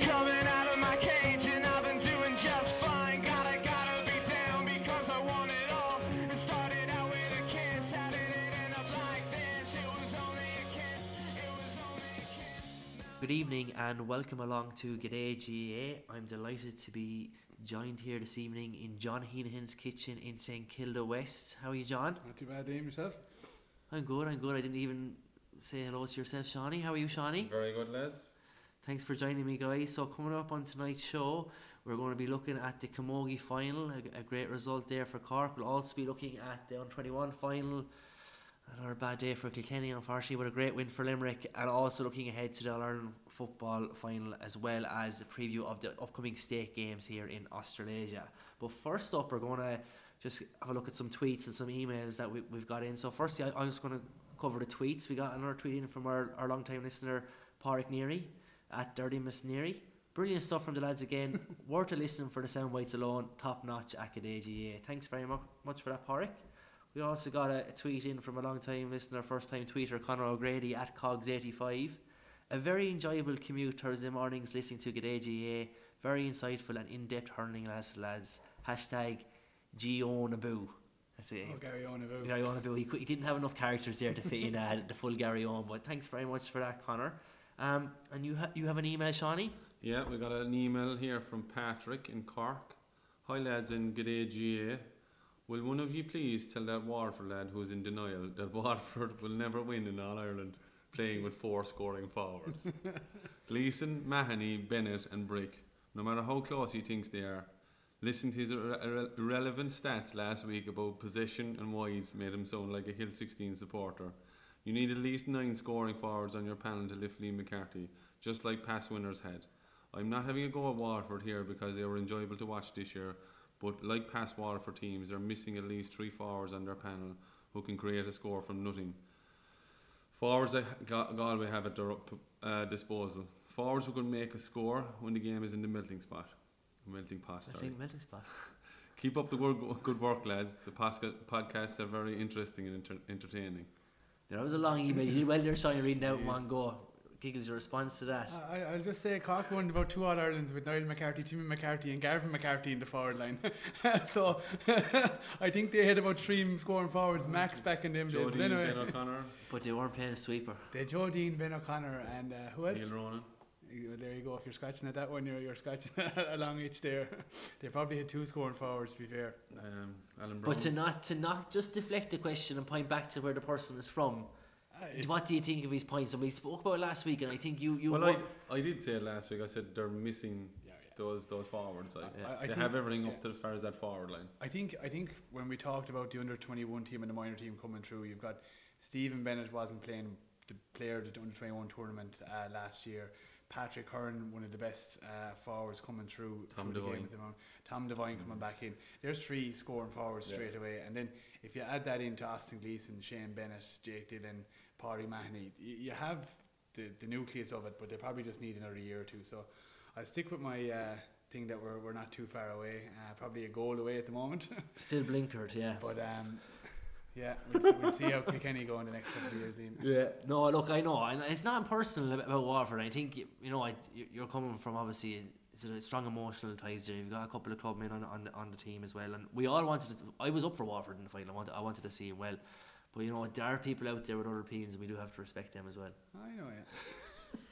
Coming out of my cage and I've been doing just fine. Gotta be down because I want it all. It started out with a kiss, how did it end up like this? It was only a kiss, it was only a kiss. Good evening and welcome along to G'day GAA. I'm delighted to be joined here this evening in John Heenahan's kitchen in St Kilda West. How are you, John? Not too bad, Liam, yourself? I'm good. I didn't even say hello to yourself, Shawnee. How are you, Shawnee? Very good, lads. Thanks for joining me, guys. So coming up on tonight's show, we're going to be looking at the Camogie final, a great result there for Cork. We'll also be looking at the U21 final, another bad day for Kilkenny, unfortunately, but a great win for Limerick, and also looking ahead to the All-Ireland football final, as well as a preview of the upcoming state games here in Australasia. But first up, we're going to just have a look at some tweets and some emails that we've got in. So firstly, I'm just going to cover the tweets. We got another tweet in from our long-time listener, Pádraig Neary, at Dirty Miss Neary. Brilliant stuff from the lads again. Worth a listen for the sound bites alone. Top notch at G'day GAA. Thanks very much for that, Pádraig. We also got a tweet in from a long time listener, first time tweeter, Conor O'Grady at Cogs85. A very enjoyable commute Thursday mornings listening to G'day GAA. Very insightful and in-depth hurling lads. Hashtag G-O-Naboo. Gary O'Naboo. Gary O'Naboo. He didn't have enough characters there to fit in the full Gary O'Naboo, but thanks very much for that, Conor. And you have an email, Shawnee? Yeah, we got an email here from Patrick in Cork. Hi lads in G'day GAA. Will one of you please tell that Waterford lad who's in denial that Waterford will never win in All-Ireland playing with four scoring forwards? Gleeson, Mahoney, Bennett and Brick. No matter how close he thinks they are, listening to his irrelevant stats last week about possession and wides made him sound like a Hill 16 supporter. You need at least 9 scoring forwards on your panel to lift Liam McCarthy, just like past winners had. I'm not having a go at Waterford here because they were enjoyable to watch this year, but like past Waterford teams, they're missing at least 3 forwards on their panel who can create a score from nothing. Forwards that Galway have at their disposal. Forwards who can make a score when the game is in the melting pot. Keep up the good work, lads. The podcasts are very interesting and entertaining. That was a long email. You did well there, Sean, reading out in one go. Giggles, your response to that? I'll just say Cork won about 2 All-Irelands with Niall McCarthy, Timmy McCarthy and Garvin McCarthy in the forward line. So I think they had about 3 scoring forwards max back in them days. Jodine, anyway. Ben O'Connor. But they weren't playing a sweeper. They Jodine, Ben O'Connor and who else? Neil Ronan. There you go. If you're scratching at that one, you're scratching along each there. They probably had 2 scoring forwards, to be fair. Alan Brown. But to not just deflect the question and point back to where the person is from. What do you think of his points? And we spoke about it last week, and I think you. Well, I did say it last week. I said they're missing those forwards. They have everything up to as far as that forward line. I think when we talked about the under-21 team and the minor team coming through, you've got Stephen Bennett wasn't playing the player at the under-21 tournament last year. Patrick Hearn, one of the best forwards coming through. Tom Devine coming back in. There's 3 scoring forwards straight away. And then if you add that into Austin Gleeson, Shane Bennett, Jake Dillon, Pádraig Mahoney, you have the nucleus of it, but they probably just need another year or two. So I'll stick with my thing that we're not too far away. Probably a goal away at the moment. Still blinkered, yeah. But... yeah, we'll see how Kilkenny go in the next couple of years, Liam. Yeah, no, look, I know, and it's not personal about Waterford. I think you're coming from obviously a strong emotional ties there. You've got a couple of clubmen on the team as well, and we all wanted. I was up for Waterford in the final. I wanted to see him well, but there are people out there with other opinions, and we do have to respect them as well. I know,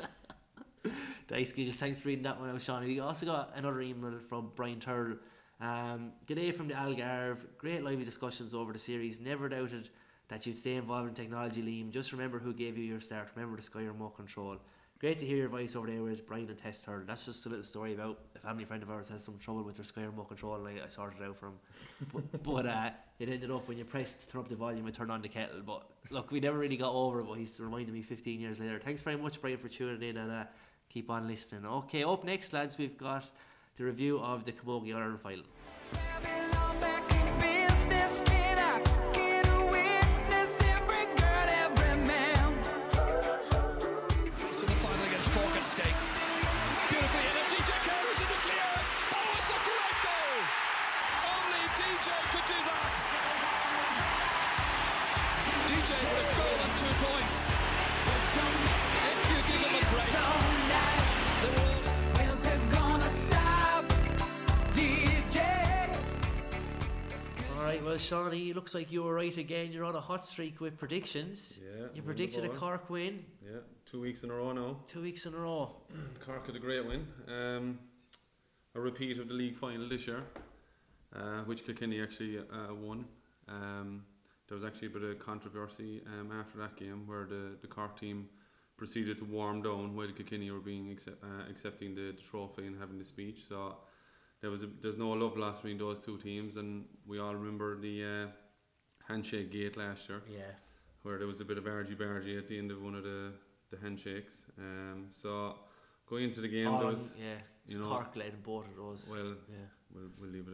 yeah. Dice Giggles, thanks for reading that one out, Sean. We also got another email from Brian Turl. G'day from the Algarve. Great lively discussions over the series. Never doubted that you'd stay involved in technology, Liam. Just remember who gave you your start. Remember the Sky remote control. Great to hear your voice over the airwaves, Brian and Tess Turtle. That's just a little story about a family friend of ours has some trouble with their Sky remote control, and I sorted it out for him. But it ended up when you pressed to turn up the volume and turn on the kettle. But look, we never really got over it, but he's reminded me 15 years later. Thanks very much, Brian, for tuning in, and keep on listening. Okay, up next, lads, we've got the review of the Camogie All-Ireland final. So the final against Cork at stake. Beautifully hit up, DJ Carey's in the clear. Oh, it's a great goal! Only DJ could do that. DJ with a goal and 2 points. If you give him a break, they're all... well, Shawnee, looks like you were right again. You're on a hot streak with predictions. Yeah, you predicted a Cork win. Yeah, 2 weeks in a row now. 2 weeks in a row. Cork had a great win. A repeat of the league final this year, which Kilkenny actually won. There was actually a bit of controversy after that game where the Cork team proceeded to warm down while Kilkenny were being accepting the trophy and having the speech. So there's no love lost between those two teams, and we all remember the handshake gate last year. Yeah, where there was a bit of argy-bargy at the end of one of the handshakes. So going into the game, Cork led in both of those. Well, yeah, we'll leave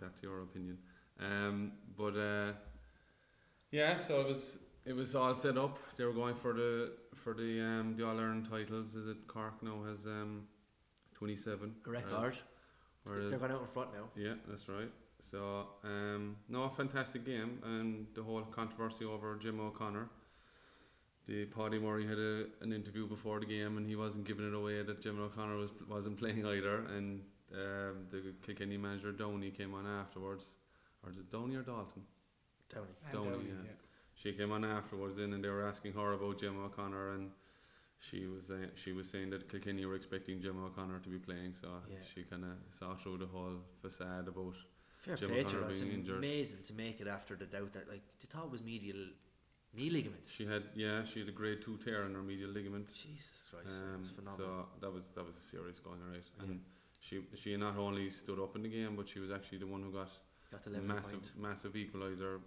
that to your opinion. So it was all set up. They were going for the All Ireland titles. Is it Cork now has 27? A record. They're going out in front now. Yeah, that's right. So fantastic game, and the whole controversy over Gemma O'Connor. The Paddy Murray had an interview before the game, and he wasn't giving it away that Gemma O'Connor wasn't playing either. And the Kilkenny manager Downey came on afterwards. Or is it Downey or Dalton? Downey, yeah. She came on afterwards then, and they were asking her about Gemma O'Connor, and she was saying that Kilkenny were expecting Gemma O'Connor to be playing, so she kind of saw through the whole facade about Gemma O'Connor being injured. Amazing to make it after the doubt that they thought it was medial knee ligaments. She had a grade 2 tear in her medial ligament. Jesus Christ, that's phenomenal. So that was a serious going right, and she not only stood up in the game, but she was actually the one who got the massive equaliser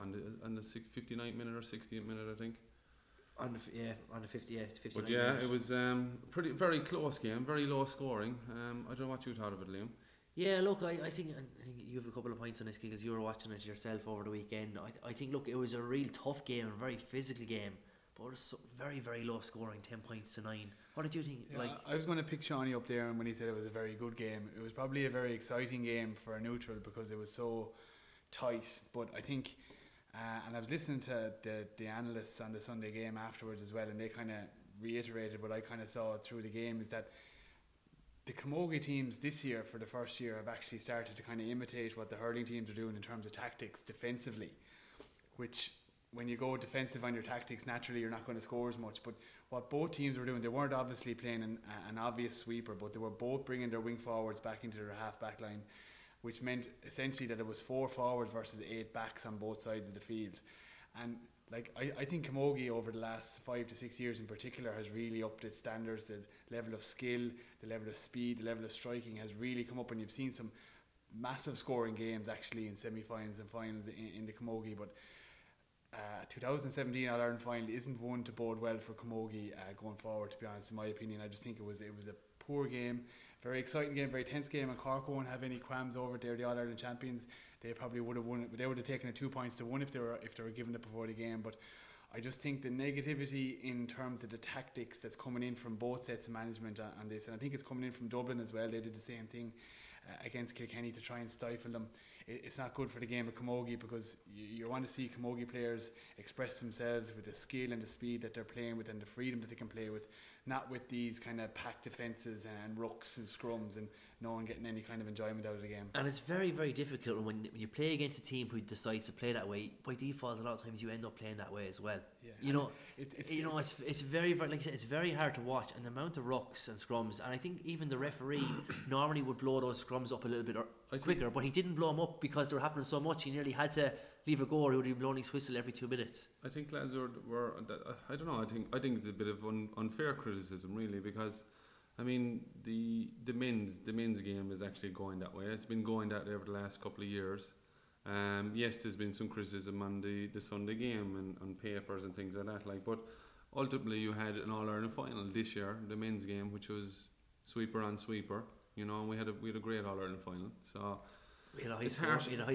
on the 59th minute or 60th minute, I think. On the 58th. But it was pretty very close game, very low scoring. I don't know what you thought of it, Liam. Yeah, look, I think you have a couple of points on this because you were watching it yourself over the weekend. I think it was a real tough game, a very physical game, but it was very very low scoring, 10-9. What did you think? Yeah, I was going to pick Shawnee up there, and when he said it was a very good game, it was probably a very exciting game for a neutral because it was so tight. But I think, and I was listening to the analysts on the Sunday game afterwards as well, and they kind of reiterated what I kind of saw through the game is that the camogie teams this year for the first year have actually started to kind of imitate what the hurling teams are doing in terms of tactics defensively, which when you go defensive on your tactics, naturally you're not going to score as much. But what both teams were doing, they weren't obviously playing an obvious sweeper, but they were both bringing their wing forwards back into their half back line, which meant essentially that it was 4 forwards versus 8 backs on both sides of the field. And I think camogie over the last 5 to 6 years in particular has really upped its standards. The level of skill, the level of speed, the level of striking has really come up, and you've seen some massive scoring games actually in semi-finals and finals in the camogie. But 2017 All-Ireland final isn't one to bode well for camogie going forward, to be honest, in my opinion. I just think it was a poor game, very exciting game, very tense game, and Cork won't have any qualms over it. They're the All-Ireland champions. They probably would have won it, but they would have taken it 2-1 if they were given it before the game. But I just think the negativity in terms of the tactics that's coming in from both sets of management on this, and I think it's coming in from Dublin as well. They did the same thing against Kilkenny to try and stifle them. It's not good for the game of camogie because you want to see camogie players express themselves with the skill and the speed that they're playing with and the freedom that they can play with, not with these kind of packed defences and rucks and scrums and no one getting any kind of enjoyment out of the game. And it's very, very difficult when you play against a team who decides to play that way. By default, a lot of times you end up playing that way as well. Yeah, it's very, very, like I said, it's very hard to watch, and the amount of rucks and scrums, and I think even the referee normally would blow those scrums up a little bit quicker, but he didn't blow them up because they were happening so much. He nearly had to leave a go, or he would be blowing his whistle every 2 minutes. I think lads were I don't know. I think it's a bit of unfair criticism, really, because I mean the men's game is actually going that way. It's been going that way over the last couple of years. Yes, there's been some criticism on the Sunday game and on papers and things like that. But ultimately, you had an All Ireland final this year, the men's game, which was sweeper on sweeper. You know, and we had a great All Ireland final. So we had a high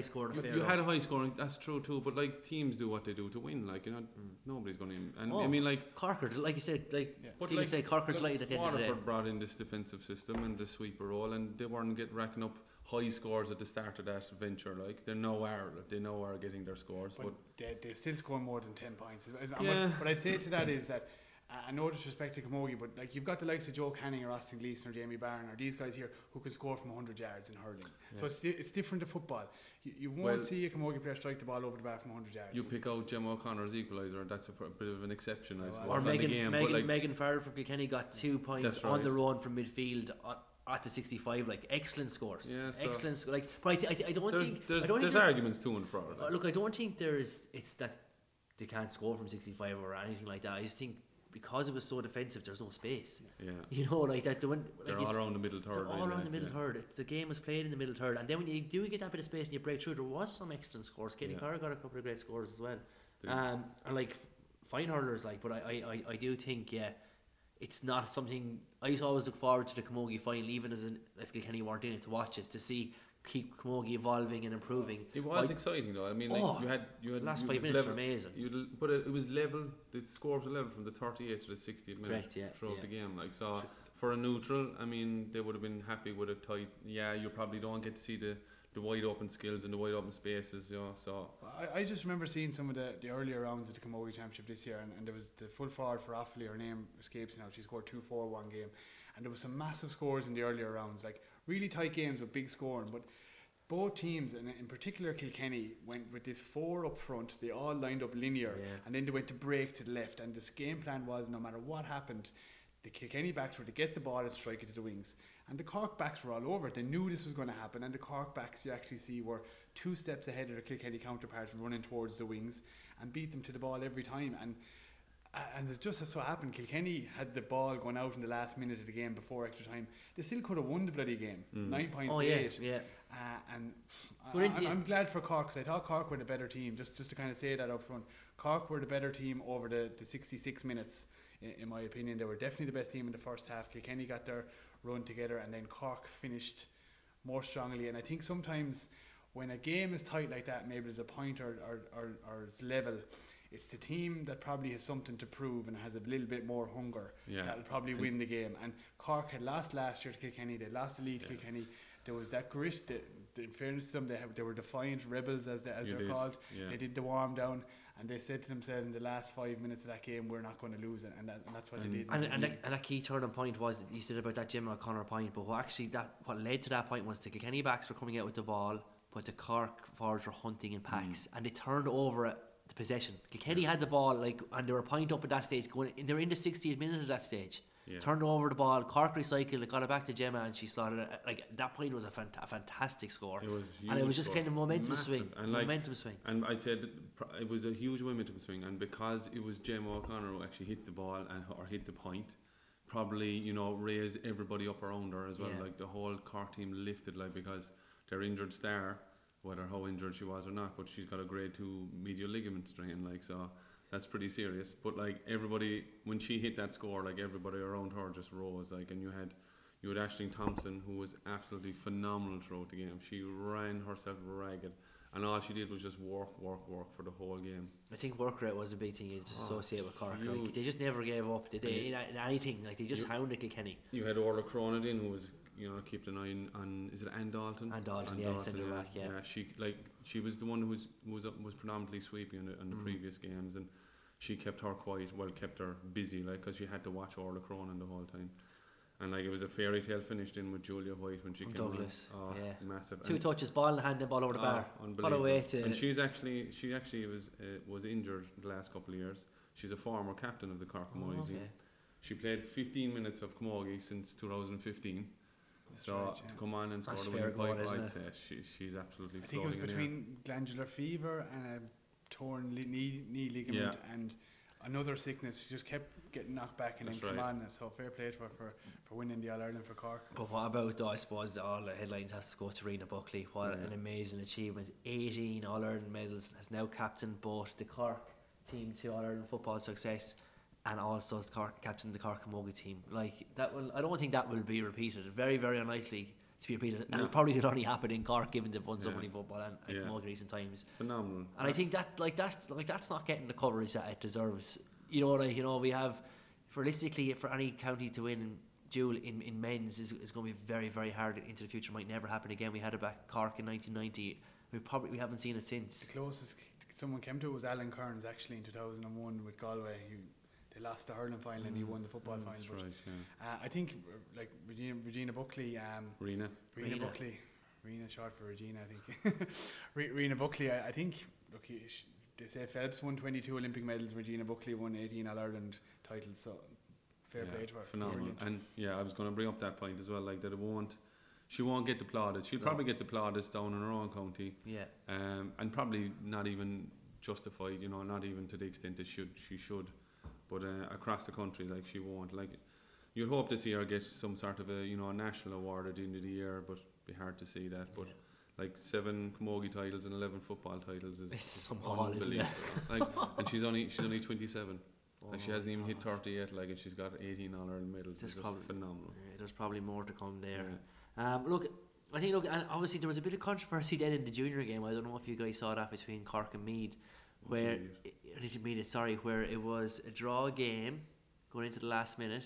scoring affair. You had a high scoring. That's true too. But teams do what they do to win. Nobody's going to. And I mean, Corker, like you said, people say Corker delighted at the end of the day. Waterford brought in this defensive system and the sweeper role, and they weren't racking up high scores at the start of that venture. They now are getting their scores, but they still score more than 10 points. What I'd say to that is that And no disrespect to Camogie, but like you've got the likes of Joe Canning or Austin Gleeson or Jamie Barron or these guys here who can score from 100 yards in hurling. Yeah. So it's different to football. You won't see a Camogie player strike the ball over the bar from 100 yards. You pick out Gemma O'Connor's equaliser, that's a bit of an exception, I suppose. Or Megan Farrell from Kilkenny got 2 points on the run from midfield at the 65, like excellent scores. Yeah, so excellent like, but I don't think there's arguments to and fro. Look, I don't think it's that they can't score from 65 or anything like that. I just think because it was so defensive, there's no space. Yeah, you know, like that. They're all around the middle third. Third. The game was played in the middle third, and then when you do get that bit of space and you break through, there was some excellent scores. Katie Carr got a couple of great scores as well, and like fine hurlers. Like, but I do think it's not something. I used to always look forward to the Camogie final, even if Kilkenny weren't in it, to watch it, to see. Keep Camogie evolving and improving. It was exciting though. I mean, like you had last 5 minutes were amazing. But it was level. The score was level from the 38th to the 60th minute throughout the game. Like so, for a neutral, I mean, they would have been happy with a tight. Yeah, you probably don't get to see the wide open skills and the wide open spaces. You know, so I just remember seeing some of the earlier rounds of the Camogie Championship this year, and there was the full forward for Offaly. Her name escapes now. She scored 2-4 one game, and there was some massive scores in the earlier rounds, like. Really tight games with big scoring, but both teams, and in particular Kilkenny, went with this 4 up front. They all lined up linear, and then they went to break to the left. And this game plan was, no matter what happened, the Kilkenny backs were to get the ball and strike it to the wings. And the Cork backs were all over it. They knew this was going to happen. And the Cork backs, you actually see, were 2 steps ahead of their Kilkenny counterparts, running towards the wings and beat them to the ball every time. And it just so happened Kilkenny had the ball going out in the last minute of the game before extra time. They still could have won the bloody game. 9 points to 8. I'm glad for Cork, because I thought Cork were the better team. Just to kind of say that up front, Cork were the better team over the 66 minutes in my opinion. They were definitely the best team in the first half. Kilkenny got their run together, and then Cork finished more strongly. And I think sometimes when a game is tight like that, maybe there's a point or it's level, it's the team that probably has something to prove and has a little bit more hunger that'll probably win the game. And Cork had lost last year to Kilkenny. They lost the league to Kilkenny. There was that grit. In fairness to them, they were defiant rebels, as they're called. Yeah. They did the warm down, and they said to themselves in the last 5 minutes of that game, we're not going to lose it. And that's what they did. And a key turning point was, you said about that Gemma O'Connor point, but what led to that point was the Kilkenny backs were coming out with the ball, but the Cork forwards were hunting in packs, and they turned over it. The possession. Kilkenny had the ball, and they were a point up at that stage. They were in the 60th minute at that stage. Yeah. Turned over the ball. Cork recycled. It got it back to Gemma, and she slotted it. Like that point was a fantastic score. It was huge, and it was just kind of momentum swing. And I'd say it was a huge momentum swing, and because it was Gemma O'Connor who actually hit the ball or hit the point, probably raised everybody up around her as well. Yeah. Like the whole Cork team lifted, because their injured star. Whether how injured she was or not, but she's got a grade 2 medial ligament strain, so that's pretty serious. But everybody, when she hit that score, everybody around her just rose, and you had Aisling Thompson, who was absolutely phenomenal throughout the game. She ran herself ragged, and all she did was just work for the whole game. I think work rate was a big thing you just associate with Cork. They just never gave up. In anything, they just hounded Kilkenny. You had Orla Cronin who was. Keep an eye on. Is it Ann Dalton? Centre back. Yeah, she was the one who was predominantly sweeping in the previous games, and she kept her quiet, kept her busy, because she had to watch Orla Cronin the whole time, and it was a fairy tale finished in with Julia White when she came Douglas. On. Massive. 2 touches, ball in the hand, and ball over the bar. All the way to. And she actually was injured the last couple of years. She's a former captain of the Cork Camogie team. She played 15 minutes of Camogie since 2015. So to come on and score the winning point, I'd say she's absolutely. I think it was between glandular fever and a torn knee ligament and another sickness. She just kept getting knocked back and then come on. So fair play to her for winning the All Ireland for Cork. But what about though? I suppose all the headlines have to go to Rena Buckley. What an amazing achievement! 18 All Ireland medals, has now captained both the Cork team to All Ireland football success. And also captain the Cork Camogie team. I don't think that will be repeated. Very, very unlikely to be repeated. And it probably could only happen in Cork, given they've won so many football and Camogie recent times. Phenomenal. And I think that that's not getting the coverage that it deserves. We have, realistically, for any county to win dual in men's is going to be very, very hard into the future. Might never happen again. We had it back in Cork in 1990. We haven't seen it since. The closest someone came to it was Alan Kearns actually in 2001 with Galway. they lost the hurling final and he won the football final. That's right, yeah. I think like Regina Buckley. Rena Buckley. Rena, short for Regina, I think. Rena Buckley, I think. Look, they say Phelps won 22 Olympic medals. Regina Buckley won 18 All Ireland titles. So fair play to her. Phenomenal. Brilliant. And yeah, I was going to bring up that point as well. Like that, she won't get the plaudits. She'll probably get the plaudits down in her own county. Yeah. And probably not even justified. You know, not even to the extent that she should. But across the country, like she won't. Like you'd hope to see her get some sort of a a national award at the end of the year, but it'd be hard to see that. But like 7 camogie titles and 11 football titles is some haul, isn't it? Like, and she's only 27. Oh, like she hasn't even hit 30 yet. Like, and she's got 18 on her medals. It's probably phenomenal. Yeah, there's probably more to come there. Yeah. I think and obviously there was a bit of controversy then in the junior game. I don't know if you guys saw that between Cork and Meath. Where it was a draw game going into the last minute,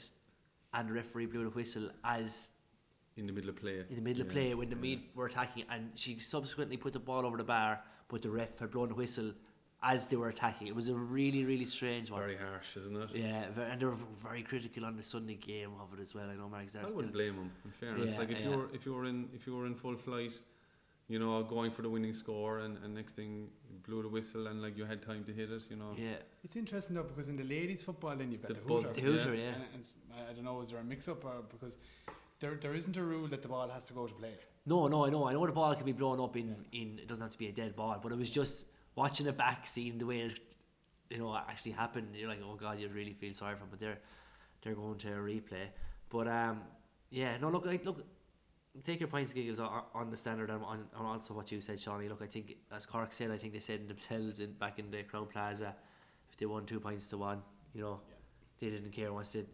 and the referee blew the whistle as in the middle of play. In the middle of play, when the Meath were attacking, and she subsequently put the ball over the bar, but the ref had blown the whistle as they were attacking. It was a really, really strange one. Very harsh, isn't it? Yeah, and they were very critical on the Sunday game of it as well. I know Mark's there. I wouldn't blame them. In fairness, if you were in full flight, going for the winning score, and next thing blew the whistle, and like you had time to hit it, Yeah, it's interesting though, because in the ladies' football, then you've got the hooter, yeah. And I don't know, is there a mix-up, or because there isn't a rule that the ball has to go to play. No, I know the ball can be blown up in. It doesn't have to be a dead ball, but it was just watching it back, seeing the way it, actually happened. You're like, oh God, you really feel sorry for them, but they're going to a replay. But look. Take your points, Giggles, on the standard and on also what you said, Shawnee. Look, I think, as Cork said, they said themselves back in the Crown Plaza, if they won 2-1, they didn't care once they,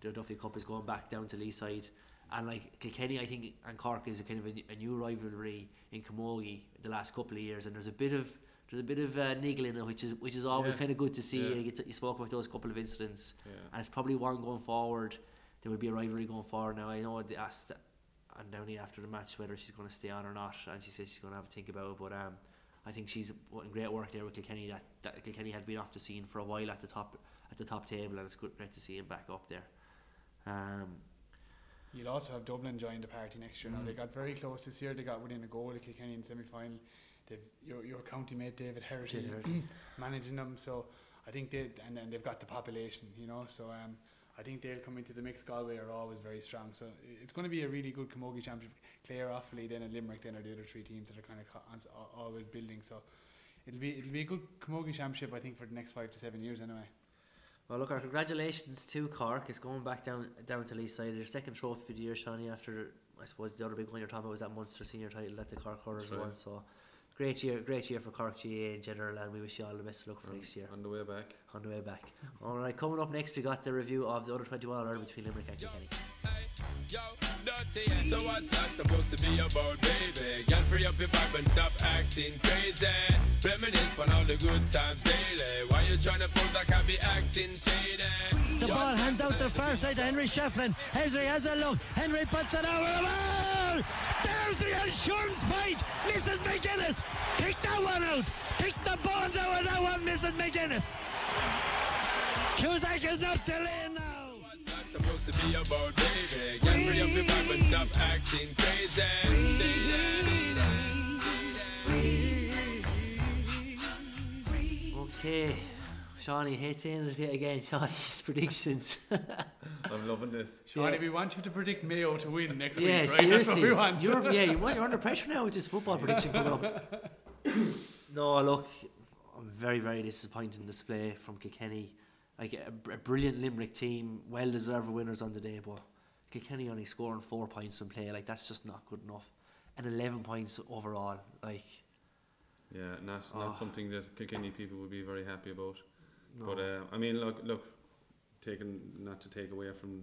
the Duffy Cup is going back down to Leeside side. And like Kilkenny, I think, and Cork is a kind of a new rivalry in camogie the last couple of years, and there's a bit of niggling, which is always kind of good to see. Yeah. You spoke about those couple of incidents, and it's probably one going forward. There will be a rivalry going forward now. I know they asked and Downey after the match whether she's going to stay on or not, and she says she's going to have a think about it, but I think she's in great work there with Kilkenny, that Kilkenny had been off the scene for a while at the top table, and it's great to see him back up there. You'll also have Dublin join the party next year. Now they got very close this year. They got within a goal at Kilkenny in semi-final. Your county mate David Herity managing them, so I think and then they've got the population, so I think they'll come into the mix. Galway are always very strong, so it's going to be a really good camogie championship. Clare, Offaly, then and Limerick, then are the other three teams that are kind of always building. So it'll be a good camogie championship, I think, for the next 5 to 7 years anyway. Well, look, our congratulations to Cork. It's going back down to Leeside. Their second trophy for the year, Shawnee, after I suppose the other big one you're talking about was that Munster senior title that the Cork Hurlers won. So great year for Cork GAA in general, and we wish you all the best of luck for next year. On the way back. Alright, coming up next we got the review of the Under-21 All Ireland between Limerick and Kilkenny. So what's that supposed to be about, baby? Get free up your vibe and stop acting crazy. Reminisce on all the good times daily. Why you trying to pose like I be acting shady? The ball hands out to the far side to Henry Shefflin. Henry has a look. Henry puts it over the ball. There's the insurance fight. Mrs. McGuinness, kick that one out. Kick the bones out of that one, Mrs. McGuinness. Cusack is not delaying now. Supposed to be about baby. Get free of your vibe and stop acting crazy. Okay, Shawnee hates saying it again. Shawnee's predictions. I'm loving this. Shawnee, we want you to predict Mayo to win next week, right? Seriously. That's what we want. You're under pressure now with this football prediction coming up. No, look, I'm very, very disappointing display from Kilkenny. Like a brilliant Limerick team, well-deserved winners on the day, but Kilkenny only scoring 4 points from play. Like, that's just not good enough. And 11 points overall. Like, yeah, not something that Kilkenny people would be very happy about. No. But I mean, look, taking not to take away from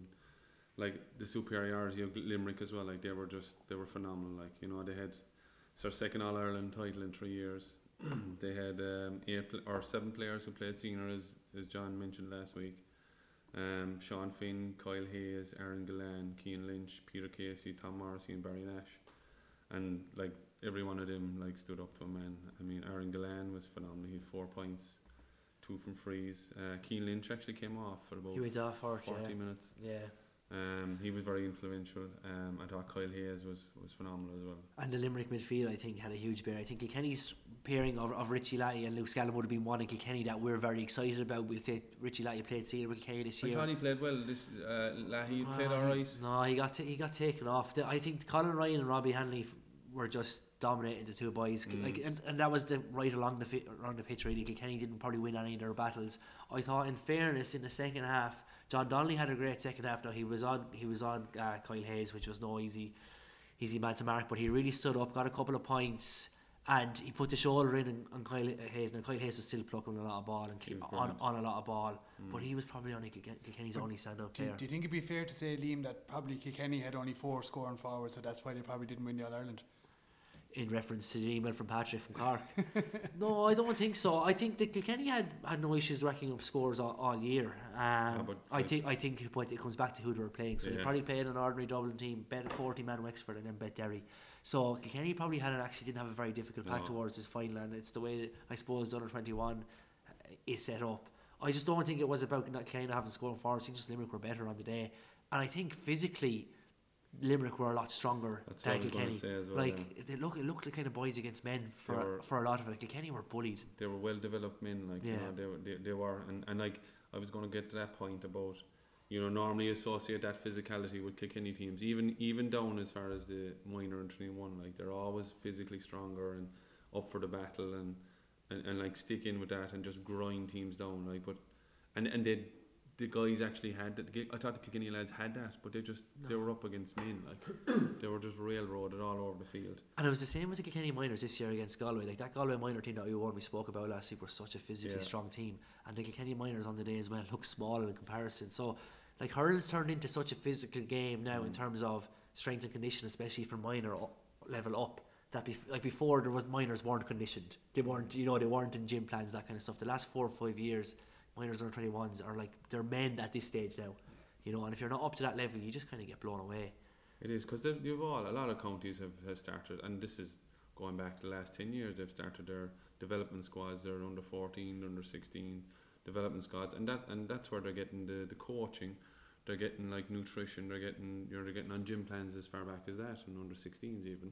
like the superiority of Limerick as well. Like, they were phenomenal. Like, they had it's their second All Ireland title in 3 years. They had 7 players who played senior, as John mentioned last week. Sean Finn, Kyle Hayes, Aaron Galan, Cian Lynch, Peter Casey, Tom Morrissey and Barry Nash. And like every one of them like stood up to a man. I mean, Aaron Galan was phenomenal. He had 4 points, two from frees. Cian Lynch actually came off for about 40 minutes. Yeah. He was very influential. I thought Kyle Hayes was phenomenal as well. And the Limerick midfield, I think, had a huge bear. I think Kilkenny's pairing of Richie Lattie and Luke Scanlon would have been one in Kilkenny that we're very excited about. We'll say Richie Lattie played senior with Kerry this year. I thought he played well. Lattie played all right. No, he got taken off. I think Colin Ryan and Robbie Hanley were just dominating the two boys, like, and that was the right along the pitch really. Kilkenny didn't probably win any of their battles. I thought, in fairness, in the second half, John Donnelly had a great second half. Now he was on Kyle Hayes, which was no easy man to mark, but he really stood up, got a couple of points, and he put the shoulder in on Kyle Hayes. Now Kyle Hayes was still plucking a lot of ball and on a lot of ball, but he was probably only Kilkenny's only stand-up player. Do you think it'd be fair to say, Liam, that probably Kilkenny had only 4 scoring forwards, so that's why they probably didn't win the All Ireland? In reference to the email from Patrick from Cork. No, I don't think so. I think that Kilkenny had no issues racking up scores all year. I think it comes back to who they were playing. So they probably played an ordinary Dublin team, bet a 40-man Wexford, and then bet Derry. So Kilkenny probably didn't have a very difficult path towards this final, and it's the way that, I suppose, the under 21 is set up. I just don't think it was about Kilkenny not having scoring forwards. I think just Limerick were better on the day, and I think physically Limerick were a lot stronger than Kilkenny. Well, it looked like kind of boys against men for a lot of it. Kilkenny were bullied. They were well developed men, they were. And like, I was going to get to that point about, normally associate that physicality with Kilkenny teams, even down as far as the minor and 21. Like, they're always physically stronger and up for the battle and like stick in with that and just grind teams down. Like, but and they. The guys actually had that. I thought the Kilkenny lads had that, but they were up against men. Like, they were just railroaded all over the field. And it was the same with the Kilkenny minors this year against Galway. Like, that Galway minor team that we spoke about last week were such a physically strong team, and the Kilkenny minors on the day as well looked small in comparison. So, like, hurling's turned into such a physical game now in terms of strength and condition, especially for minor level up. That before there was minors weren't conditioned. They weren't, they weren't in gym plans, that kind of stuff. The last 4 or 5 years. Minors under 21s are like, they're men at this stage now, and if you're not up to that level, you just kind of get blown away. It is, because a lot of counties have started, and this is going back to the last 10 years, they've started their development squads, their under 14, under 16 development squads, and that's where they're getting the coaching, they're getting like nutrition, they're getting they're getting on gym plans as far back as that, and under 16s even.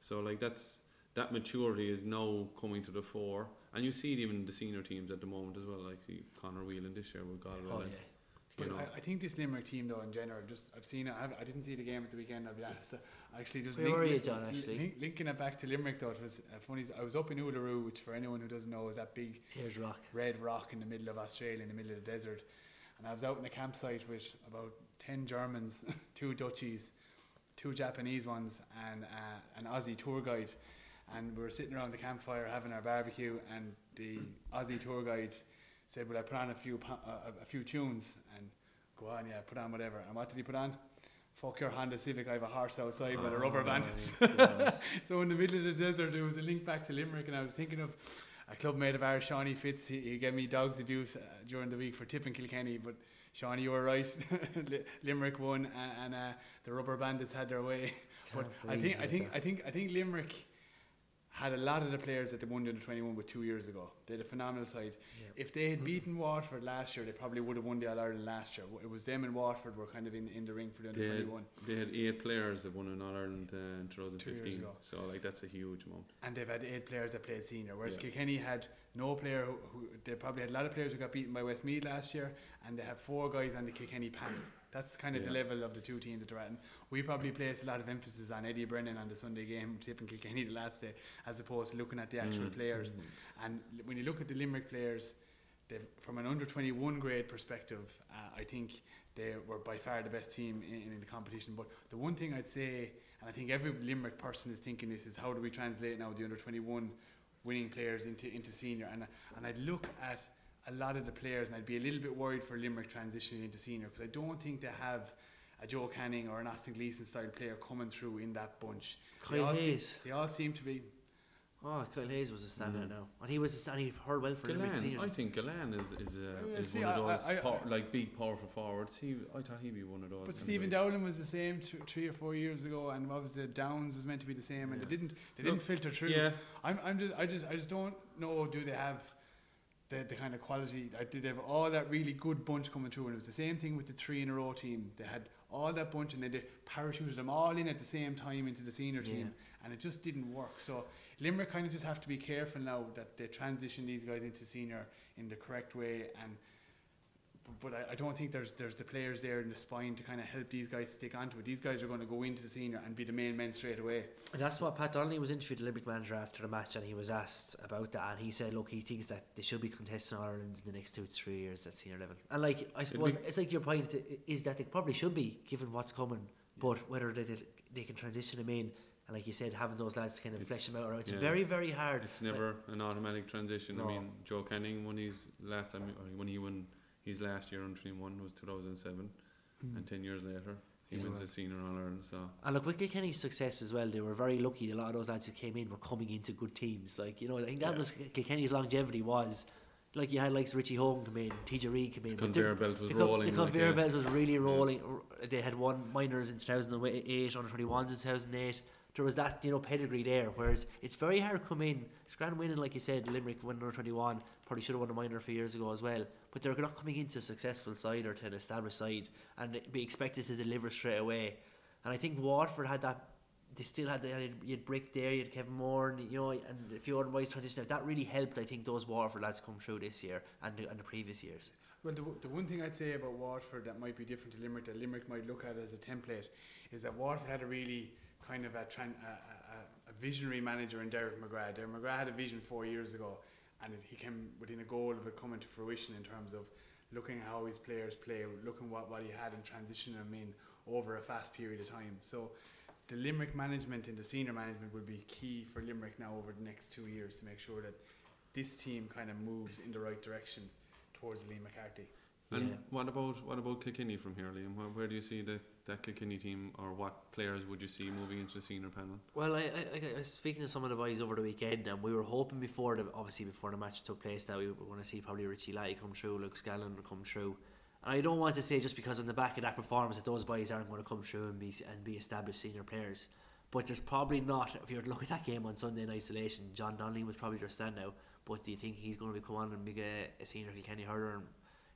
So like that maturity is now coming to the fore, and you see it even in the senior teams at the moment as well. Like, see Conor Whelan this year with Galway. Oh yeah. I think this Limerick team though in general, I didn't see the game at the weekend. I'll be honest. Actually, just linking it back to Limerick though, it was funny. I was up in Uluru, which for anyone who doesn't know is that big red rock in the middle of Australia, in the middle of the desert. And I was out in a campsite with about 10 Germans, 2 Dutchies, 2 Japanese ones, and an Aussie tour guide. And we were sitting around the campfire having our barbecue, and the Aussie tour guide said, "Well, I put on a few tunes," and go on, yeah, put on whatever. And what did he put on? "Fuck your Honda Civic, I have a horse outside with a rubber bandits." So in the middle of the desert, there was a link back to Limerick, and I was thinking of a club mate of ours, Shawnee Fitz. He gave me dog's abuse during the week for tipping Kilkenny, but Shawnee, you were right. Limerick won, and the rubber bandits had their way. But I think Limerick had a lot of the players that they won the under 21 with 2 years ago. They had a phenomenal side. Yeah. If they had beaten Waterford last year, they probably would have won the All Ireland last year. It was them and Waterford were kind of in the ring for the under 21. They had 8 players that won an All Ireland in 2015. So like, that's a huge amount. And they've had 8 players that played senior, whereas Kilkenny had no player. They probably had a lot of players who got beaten by Westmeath last year, and they have 4 guys on the Kilkenny panel. That's kind of the level of the 2 teams that they're at. And we probably placed a lot of emphasis on Eddie Brennan on the Sunday game, tipping Kilkenny the last day, as opposed to looking at the actual players. And when you look at the Limerick players, from an under 21 grade perspective, I think they were by far the best team in the competition. But the one thing I'd say, and I think every Limerick person is thinking this, is how do we translate now the under 21 winning players into senior? And I'd look at a lot of the players, and I'd be a little bit worried for Limerick transitioning into senior, because I don't think they have a Joe Canning or an Austin Gleeson style player coming through in that bunch. Kyle Hayes, they all seem to be. Oh, Kyle Hayes was a standout now, and he hurled well for Limerick senior. I think Galan is one of those big powerful forwards. I thought he'd be one of those. But Stephen Dowling was the same 3 or 4 years ago, and obviously Downs was meant to be the same, and they didn't filter through. Yeah. I just don't know. Do they have the kind of quality. They have all that really good bunch coming through, and it was the same thing with the 3-in-a-row team. They had all that bunch, and then they parachuted them all in at the same time into the senior team, and it just didn't work. So Limerick kind of just have to be careful now that they transition these guys into senior in the correct way. And but I don't think there's the players there in the spine to kind of help these guys stick onto it. These guys are going to go into the senior and be the main men straight away. And that's what Pat Donnelly was interviewed, the Limerick manager, after the match, and he was asked about that, and he said, look, he thinks that they should be contesting Ireland in the next 2 to 3 years at senior level. And like, I suppose it's like your point is that they probably should be, given what's coming, but whether they can transition them in. And like you said, having those lads to kind of flesh them out, it's very, very hard. It's never an automatic transition. No. I mean, Joe Canning, when he won his last year on 3-1 was 2007, and 10 years later he wins the senior All-Ireland. So, and look, with Kilkenny's success as well, they were very lucky. A lot of those lads who came in were coming into good teams. Like, you know, I think that was Kilkenny's longevity was. Like, you had likes Richie Hogan come in, TJ Reid come in. The conveyor belt was rolling. The conveyor belt was really rolling. Yeah. They had won minors in 2008, under 21s in 2008. There was that, you know, pedigree there, whereas it's very hard to come in. It's grand winning, like you said, Limerick won under 21, probably should have won a minor a few years ago as well, but they're not coming into a successful side or to an established side and be expected to deliver straight away. And I think Waterford had that. They still had you'd Brick there, you'd Kevin Moore, and, you know, and a few other boys transitioned. That really helped, I think, those Waterford lads come through this year and the previous years. Well, the one thing I'd say about Waterford that might be different to Limerick, that Limerick might look at as a template, is that Waterford had a really kind of a visionary manager in Derek McGrath. Derek McGrath had a vision 4 years ago, and he came within a goal of it coming to fruition in terms of looking at how his players play, looking what he had and transitioning them in over a fast period of time. So the Limerick management and the senior management will be key for Limerick now over the next 2 years to make sure that this team kind of moves in the right direction towards Liam McCarthy. And what about Kilkenny from here, Liam? Where do you see that Kilkenny team, or what players would you see moving into the senior panel? Well, I was speaking to some of the boys over the weekend, and we were hoping before the match took place that we were going to see probably Richie Lattie come through, Luke Scanlon come through. And I don't want to say just because on the back of that performance that those boys aren't going to come through and be established senior players. But there's probably not, if you were to look at that game on Sunday in isolation, John Donnelly was probably their standout. But do you think he's going to be come on and be a senior Kilkenny hurler? And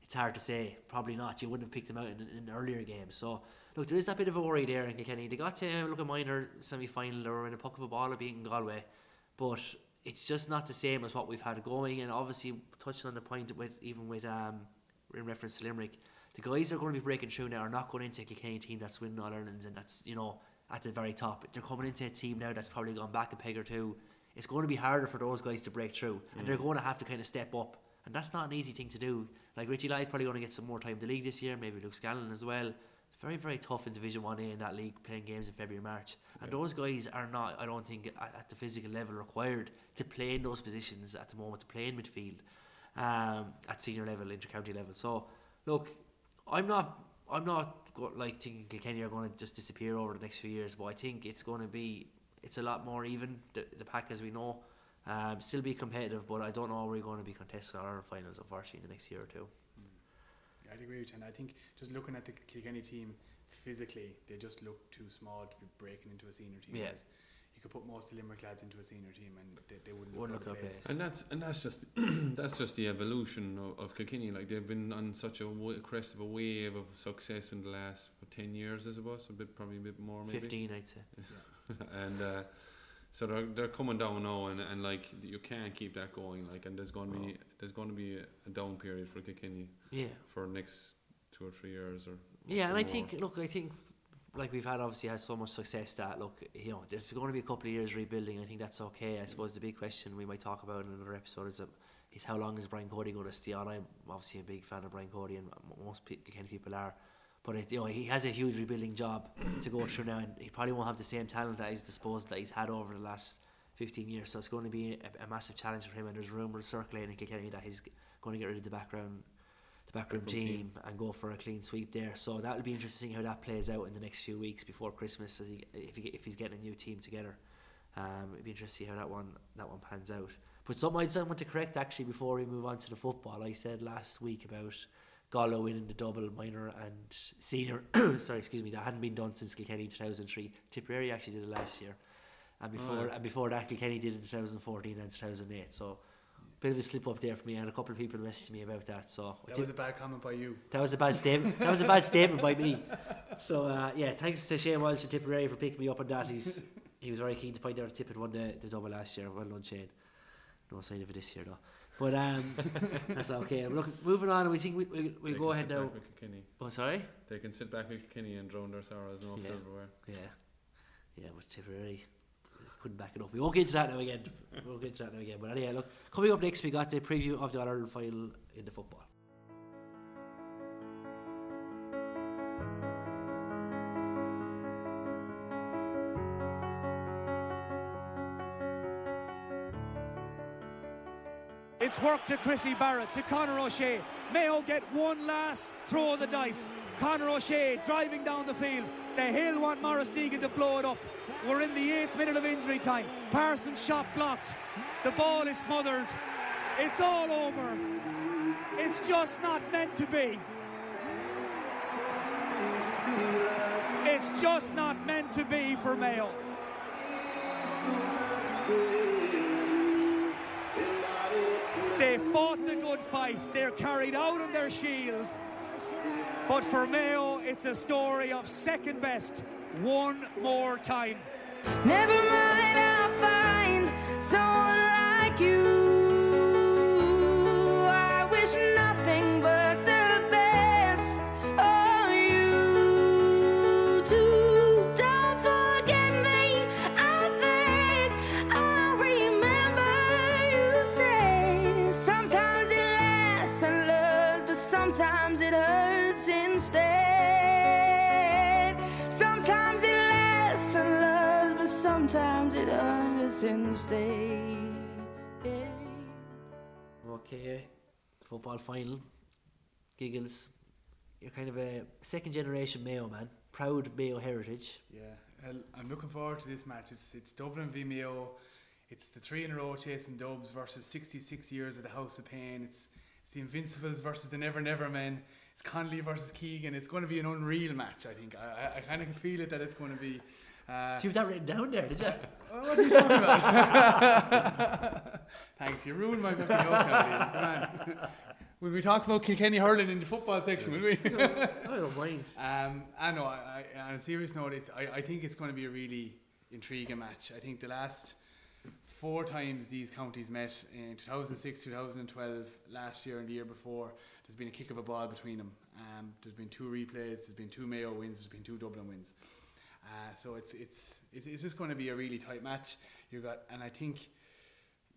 it's hard to say. Probably not. You wouldn't have picked him out in an earlier game. So, look, there is that bit of a worry there in Kilkenny. They got to look at minor semi-final. They were in a puck of a ball of beating Galway. But it's just not the same as what we've had going. And obviously, touching on the point in reference to Limerick, the guys that are going to be breaking through now are not going into a Kilkenny team that's winning All-Irelands and that's, you know, at the very top. They're coming into a team now that's probably gone back a peg or two. It's going to be harder for those guys to break through, and they're going to have to kind of step up. And that's not an easy thing to do. Like, Richie Lattie's probably going to get some more time in the league this year, maybe Luke Scanlon as well. It's very, very tough in Division 1A in that league, playing games in February, March. And those guys are not, I don't think, at the physical level required to play in those positions at the moment, to play in midfield, at senior level, inter-county level. So, look, I'm not thinking Kilkenny are going to just disappear over the next few years, but I think it's going to be, it's a lot more even, the pack as we know. Still be competitive, but I don't know we're going to be contesting our finals, unfortunately, in the next year or two. Yeah, I'd agree with you, and I think just looking at the Kilkenny team physically, they just look too small to be breaking into a senior team. Yeah. You could put most of the Limerick lads into a senior team, and they wouldn't look up place. And that's just that's just the evolution of Kilkenny. Like, they've been on such a crest of a wave of success in the last 10 years, I suppose, probably a bit more, maybe 15, I'd say. And. So they're coming down now, and like, you can't keep that going, like, and there's going to be a down period for Kilkenny for the next 2 or 3 years or more. I think like, we've had so much success that, look, you know, there's going to be a couple of years rebuilding. I think that's okay. I suppose the big question we might talk about in another episode is how long is Brian Cody going to stay on. I'm obviously a big fan of Brian Cody, and most Kilkenny people are. But, you know, he has a huge rebuilding job to go through now, and he probably won't have the same talent at his disposal that he's had over the last 15 years. So it's going to be a massive challenge for him, and there's rumours circulating in Kilkenny that he's going to get rid of the backroom team and go for a clean sweep there. So that'll be interesting how that plays out in the next few weeks before Christmas, if he's getting a new team together. It'd be interesting to see how that one pans out. But something I want to correct, actually, before we move on to the football. I said last week about Galway winning the double minor and senior. That hadn't been done since Kilkenny in 2003. Tipperary actually did it last year, and before that Kilkenny did it in 2014 and 2008. So bit of a slip up there for me, and a couple of people messaged me about that. So that was a bad comment by you. That was a bad statement. That was a bad statement by me. So yeah, thanks to Shane Walsh and Tipperary for picking me up on that. He was very keen to point out that Tip had won the double last year. Well done, Shane. No sign of it this year though. But that's okay. Look, moving on, we think we go ahead now. Oh, sorry. They can sit back with Kilkenny and drown their sorrows and all everywhere. Yeah, yeah, but Tipperary couldn't back it up. We won't get into that now again. But anyway, look, coming up next, we got the preview of the All Ireland final in the football. It's work to Chrissy Barrett, to Conor O'Shea. Mayo get one last throw of the dice. Conor O'Shea driving down the field. The Hill want Morris Deegan to blow it up. We're in the 8th minute of injury time. Parsons' shot blocked. The ball is smothered. It's all over. It's just not meant to be. It's just not meant to be for Mayo. They fought the good fight, they're carried out on their shields, but for Mayo it's a story of second best one more time. Never mind, I'll find someone like you. I wish nothing but the best of you too. Don't forget me, I think I'll remember you say. Sometimes it lasts and loves, but sometimes it hurts instead. Sometimes it lasts and loves, but sometimes it hurts instead. Okay, football final. Giggles. You're kind of a second generation Mayo man. Proud Mayo heritage. Yeah, I'm looking forward to this match. It's Dublin v Mayo. It's the 3 in a row chasing Dubs versus 66 years of the House of Pain. It's the Invincibles versus the Never Never Men. It's Connolly versus Keegan. It's going to be an unreal match, I think. I kind of can feel it that it's going to be... You've that written down there, did you? What are you talking about? Thanks, you ruined my fucking outcome. Will we talk about Kilkenny hurling in the football section, will we? I don't mind. I know, on a serious note, I think it's going to be a really intriguing match. I think the last... 4 times these counties met in 2006, 2012, last year and the year before. There's been a kick of a ball between them. There's been 2 replays. There's been 2 Mayo wins. There's been 2 Dublin wins. So it's just going to be a really tight match. And I think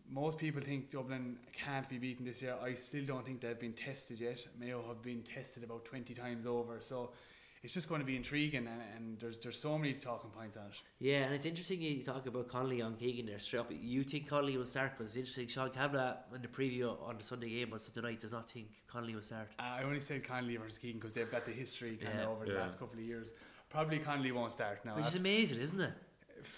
most people think Dublin can't be beaten this year. I still don't think they've been tested yet. Mayo have been tested about 20 times over. So it's just going to be intriguing, and there's so many talking points on it. Yeah, and it's interesting you talk about Connolly on Keegan there straight up. You think Connolly will start, because it's interesting. Sean Kavanagh in the preview on the Sunday game on Sunday night does not think Connolly will start. I only said Connolly versus Keegan because they've got the history over the last couple of years. Probably Connolly won't start now. Which is amazing, isn't it?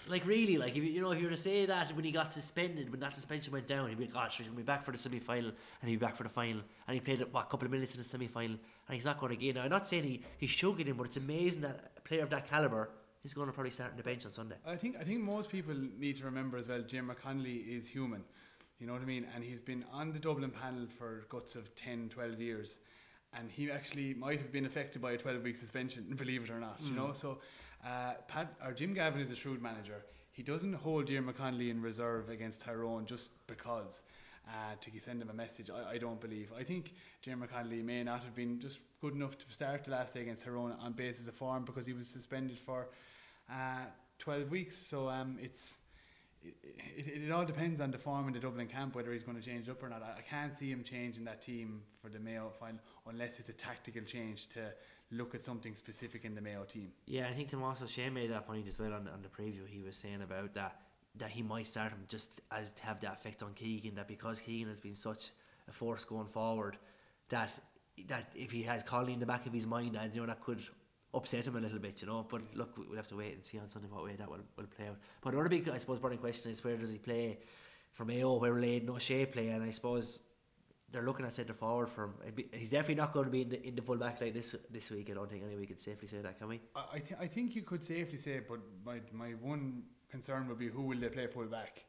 Like really, like if you were to say that when he got suspended, when that suspension went down, he'd be like, gosh, he's going to be back for the semi-final, and he'd be back for the final, and he played a couple of minutes in the semi-final, and he's not going again. Now I'm not saying he shook it in, but it's amazing that a player of that calibre is going to probably start on the bench on Sunday. I think most people need to remember as well, Jim Connolly is human, you know what I mean, and he's been on the Dublin panel for guts of 10-12 years, and he actually might have been affected by a 12-week suspension, believe it or not, you know, so... Jim Gavin is a shrewd manager. He doesn't hold Diarmuid Connolly in reserve against Tyrone just because to send him a message. I don't believe. I think Diarmuid Connolly may not have been just good enough to start the last day against Tyrone on basis of form because he was suspended for 12 weeks. So it all depends on the form in the Dublin camp whether he's going to change up or not. I can't see him changing that team for the Mayo final unless it's a tactical change to look at something specific in the Mayo team. Yeah, I think Tomás O'Shea made that point as well on the preview. He was saying about that he might start him just as to have that effect on Keegan, that because Keegan has been such a force going forward, that if he has Connolly in the back of his mind, and that could upset him a little bit, But look, we'll have to wait and see on Sunday what way that will play out. But another big, I suppose, burning question is where does he play for Mayo? Where will Aidan O'Shea play? And I suppose they're looking at centre forward for him. He's definitely not going to be in the full back line this week. I don't think anyway we can safely say that, can we? I think you could safely say it, but my one concern would be who will they play full back?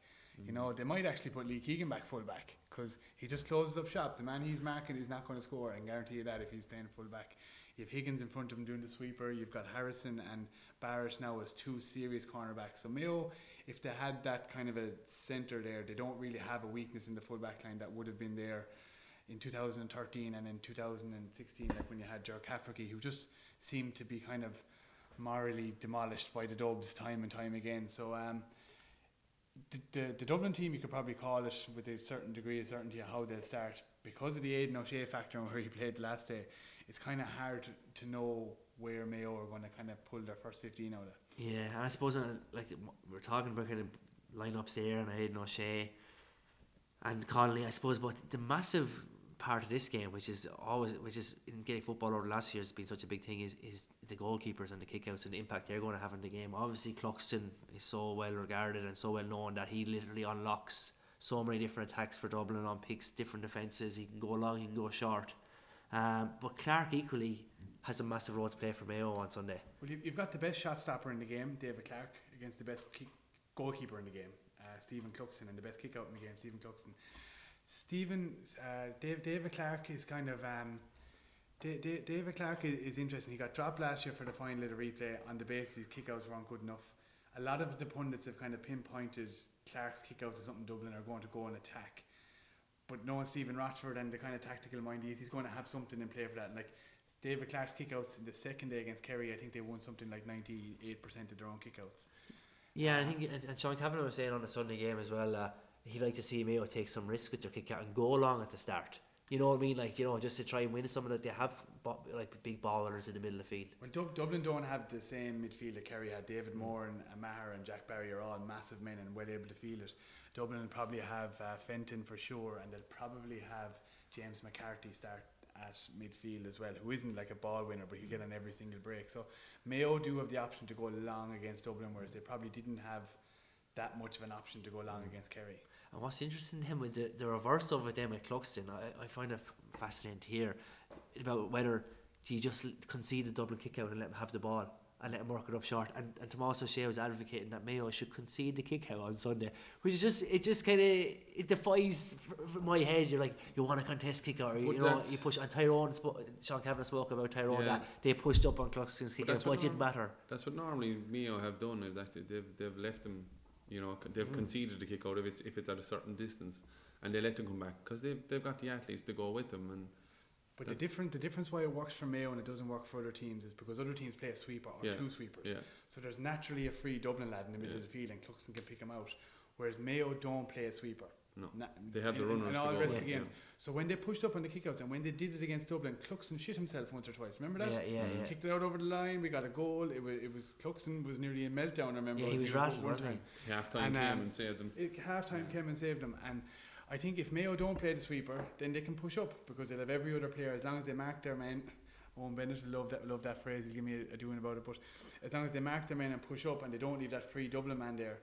You know, they might actually put Lee Keegan back full back because he just closes up shop. The man he's marking is not going to score, I can guarantee you that, if he's playing full back. You have Higgins in front of him doing the sweeper. You've got Harrison and Barrett now as two serious cornerbacks. So Mayo, if they had that kind of a centre there, they don't really have a weakness in the full back line that would have been there in 2013 and in 2016, like when you had Ger Cafferty, who just seemed to be kind of morally demolished by the Dubs time and time again. So the Dublin team, you could probably call it with a certain degree of certainty of how they'll start, because of the Aidan O'Shea factor and where he played the last day. It's kind of hard to know where Mayo are going to kind of pull their first 15 out of. Yeah, and I suppose like we're talking about kind of lineups there and Aidan O'Shea and Connolly, I suppose, but the massive part of this game, which is in Gaelic football over the last few years has been such a big thing, is the goalkeepers and the kickouts and the impact they're going to have in the game. Obviously, Cluxton is so well regarded and so well known that he literally unlocks so many different attacks for Dublin on picks, different defences. He can go long, he can go short. But Clark equally has a massive role to play for Mayo on Sunday. Well, you've got the best shot stopper in the game, David Clark, against the best goalkeeper in the game, Stephen Cluxton, and the best kick out in the game, Stephen Cluxton. David Clark is kind of David Clark is interesting. He got dropped last year for the final of the replay on the basis his kickouts weren't good enough. A lot of the pundits have kind of pinpointed Clark's kickouts as something Dublin are going to go and attack. But knowing Stephen Rochford and the kind of tactical mind he is, he's going to have something in play for that. And like David Clark's kickouts in the second day against Kerry, I think they won something like 98% of their own kickouts. Yeah, I think, and Sean Kavanagh was saying on the Sunday game as well, he'd like to see Mayo take some risks with their kick out and go long at the start. You know what I mean? Like, you know, just to try and win something that they have, like big ball winners in the middle of the field. Well, Dublin don't have the same midfield that Kerry had. David Moore and Maher and Jack Barry are all massive men and well able to field it. Dublin will probably have Fenton for sure, and they'll probably have James McCarthy start at midfield as well, who isn't like a ball winner, but he'll get on every single break. So Mayo do have the option to go long against Dublin, whereas they probably didn't have that much of an option to go long against Kerry. And what's interesting in him with the reverse of it then with Cluxton, I find it fascinating to hear about whether do you just concede the Dublin kick out and let him have the ball and let him work it up short. And Tomás O'Shea was advocating that Mayo should concede the kick out on Sunday, which is just, it just kind of, it defies my head. You're like, you want to contest kick out, or you know, you push. And Tyrone, Sean Kavanagh spoke about Tyrone, yeah, that they pushed up on Cluxton's kick out, but it didn't matter. That's what normally Mayo have done, is that they've left them, you know, they've conceded the kick out if it's at a certain distance, and they let them come back because they've got the athletes to go with them. And but the difference why it works for Mayo and it doesn't work for other teams is because other teams play a sweeper or two sweepers. Yeah. So there's naturally a free Dublin lad in the middle of the field and Cluxton can pick him out, whereas Mayo don't play a sweeper. No, they have the runners in all the rest of the games. Yeah. So when they pushed up on the kickouts and when they did it against Dublin, Cluxton shit himself once or twice. Remember that? Yeah. Kicked it out over the line. We got a goal. It was Cluxton was nearly in meltdown. I remember. Yeah, he was rattled one time. Halftime came and saved them. Halftime came and saved them. And I think if Mayo don't play the sweeper, then they can push up because they'll have every other player as long as they mark their men. Owen Bennett will love that phrase. He'll give me a doing about it. But as long as they mark their men and push up and they don't leave that free Dublin man there,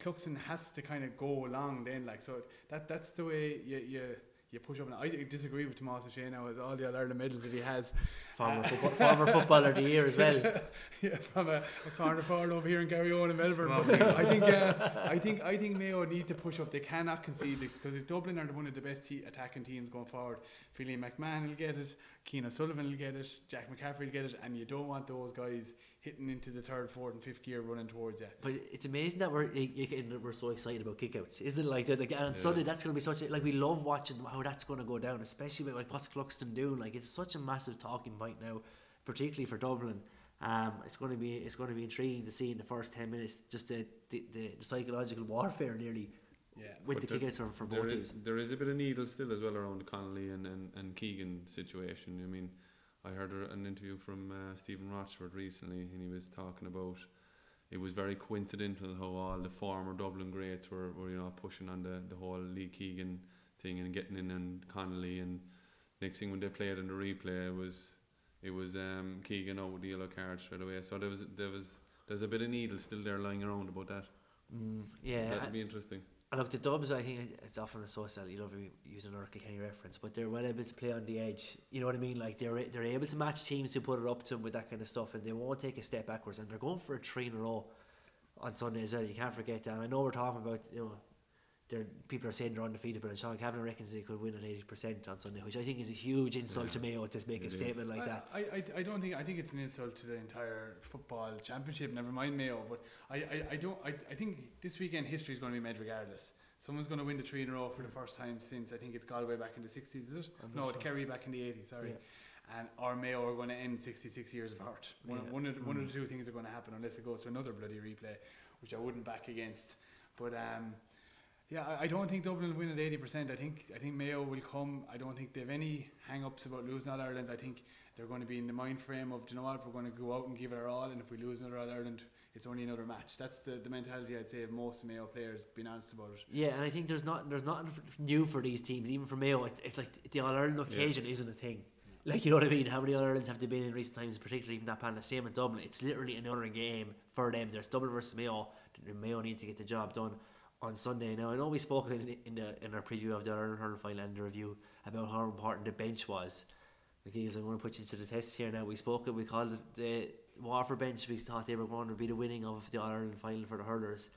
Cluxton has to kind of go along then, like, so that's the way you push up. And I disagree with Tomás O'Shea now with all the other medals that he has. Former footballer of the year as well. Yeah, from a corner forward over here in Gary Owen in Melbourne. I think Mayo need to push up. They cannot concede it because if Dublin are one of the best attacking teams going forward, Philly McMahon will get it, Keane O'Sullivan will get it, Jack McCaffrey will get it, and you don't want those guys hitting into the third, fourth and fifth gear running towards it. But it's amazing that we're so excited about kickouts, isn't it? And Sunday that's going to be such a, like, we love watching how that's going to go down, especially with like what's Cluxton doing. Like, it's such a massive talking point now, particularly for Dublin. It's going to be intriguing to see in the first 10 minutes just the psychological warfare nearly with but the kickouts from both teams. There is a bit of needle still as well around the Connolly and Keegan situation. I mean, I heard an interview from Stephen Rochford recently, and he was talking about it was very coincidental how all the former Dublin greats were you know, pushing on the whole Lee Keegan thing and getting in and Connolly, and next thing when they played in the replay it was Keegan out with the yellow card straight away. So there's a bit of needle still there lying around about that. That'd be interesting. And look, the Dubs, I think it's often associated, you don't really use an Kilkenny reference, but they're well able to play on the edge. You know what I mean? Like, they're able to match teams who put it up to them with that kind of stuff, and they won't take a step backwards, and they're going for a 3 in a row on Sunday as well. You can't forget that. And I know we're talking about, you know, people are saying they're undefeated, but Sean Kavanagh reckons they could win at 80% on Sunday, which I think is a huge insult to Mayo to make a statement like that. I think it's an insult to the entire football championship, never mind Mayo, but I think this weekend history is going to be made regardless. Someone's going to win the three in a row for the first time since, I think it's Galway back in the 60s, is it? No, Kerry back in the 80s, sorry. Yeah. And our Mayo are going to end 66 years of hurt. One of the two things are going to happen unless it goes to another bloody replay, which I wouldn't back against. But yeah, I don't think Dublin will win at 80%. I think Mayo will come. I don't think they have any hang-ups about losing All Ireland. I think they're going to be in the mind frame of, do you know what, we're going to go out and give it our all, and if we lose another All Ireland, it's only another match. That's the mentality, I'd say, of most Mayo players, being honest about it. Yeah, and I think there's nothing new for these teams, even for Mayo. It's like the All Ireland occasion isn't a thing. Like, you know what I mean? How many All Irelands have they been in recent times, particularly even that panel? Same at Dublin. It's literally another game for them. There's Dublin versus Mayo. Mayo need to get the job done on Sunday. Now, I know we spoke in our preview of the All Ireland hurling final and the review about how important the bench was. McGee's, I'm going to put you to the test here now. We spoke, we called it the Waterford bench. We thought they were going to be the winning of the All Ireland final for the hurlers.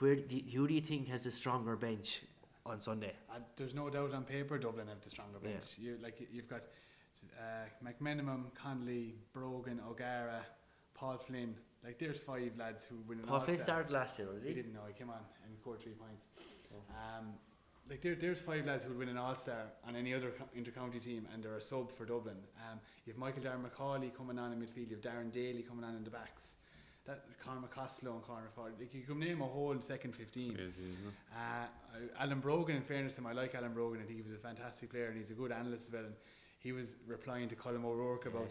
Who do you think has the stronger bench on Sunday? There's no doubt on paper Dublin have the stronger bench. Yeah. You've got McMenimum, Connolly, Brogan, O'Gara, Paul Flynn. Like, there's five lads who win. Paul Flynn started last year, did he? He didn't know. He came on and scored 3 points. Oh. Like, there's five lads who would win an All-Star on any other inter-county team, and they're a sub for Dublin. You have Michael Darmacauley coming on in midfield. You have Darren Daly coming on in the backs. That Cormac Costello and Conor Ford. Like, you can name a whole second 15. Crazy, isn't it? Alan Brogan, in fairness to him, I like Alan Brogan. I think he was a fantastic player, and he's a good analyst as well. And he was replying to Colm O'Rourke about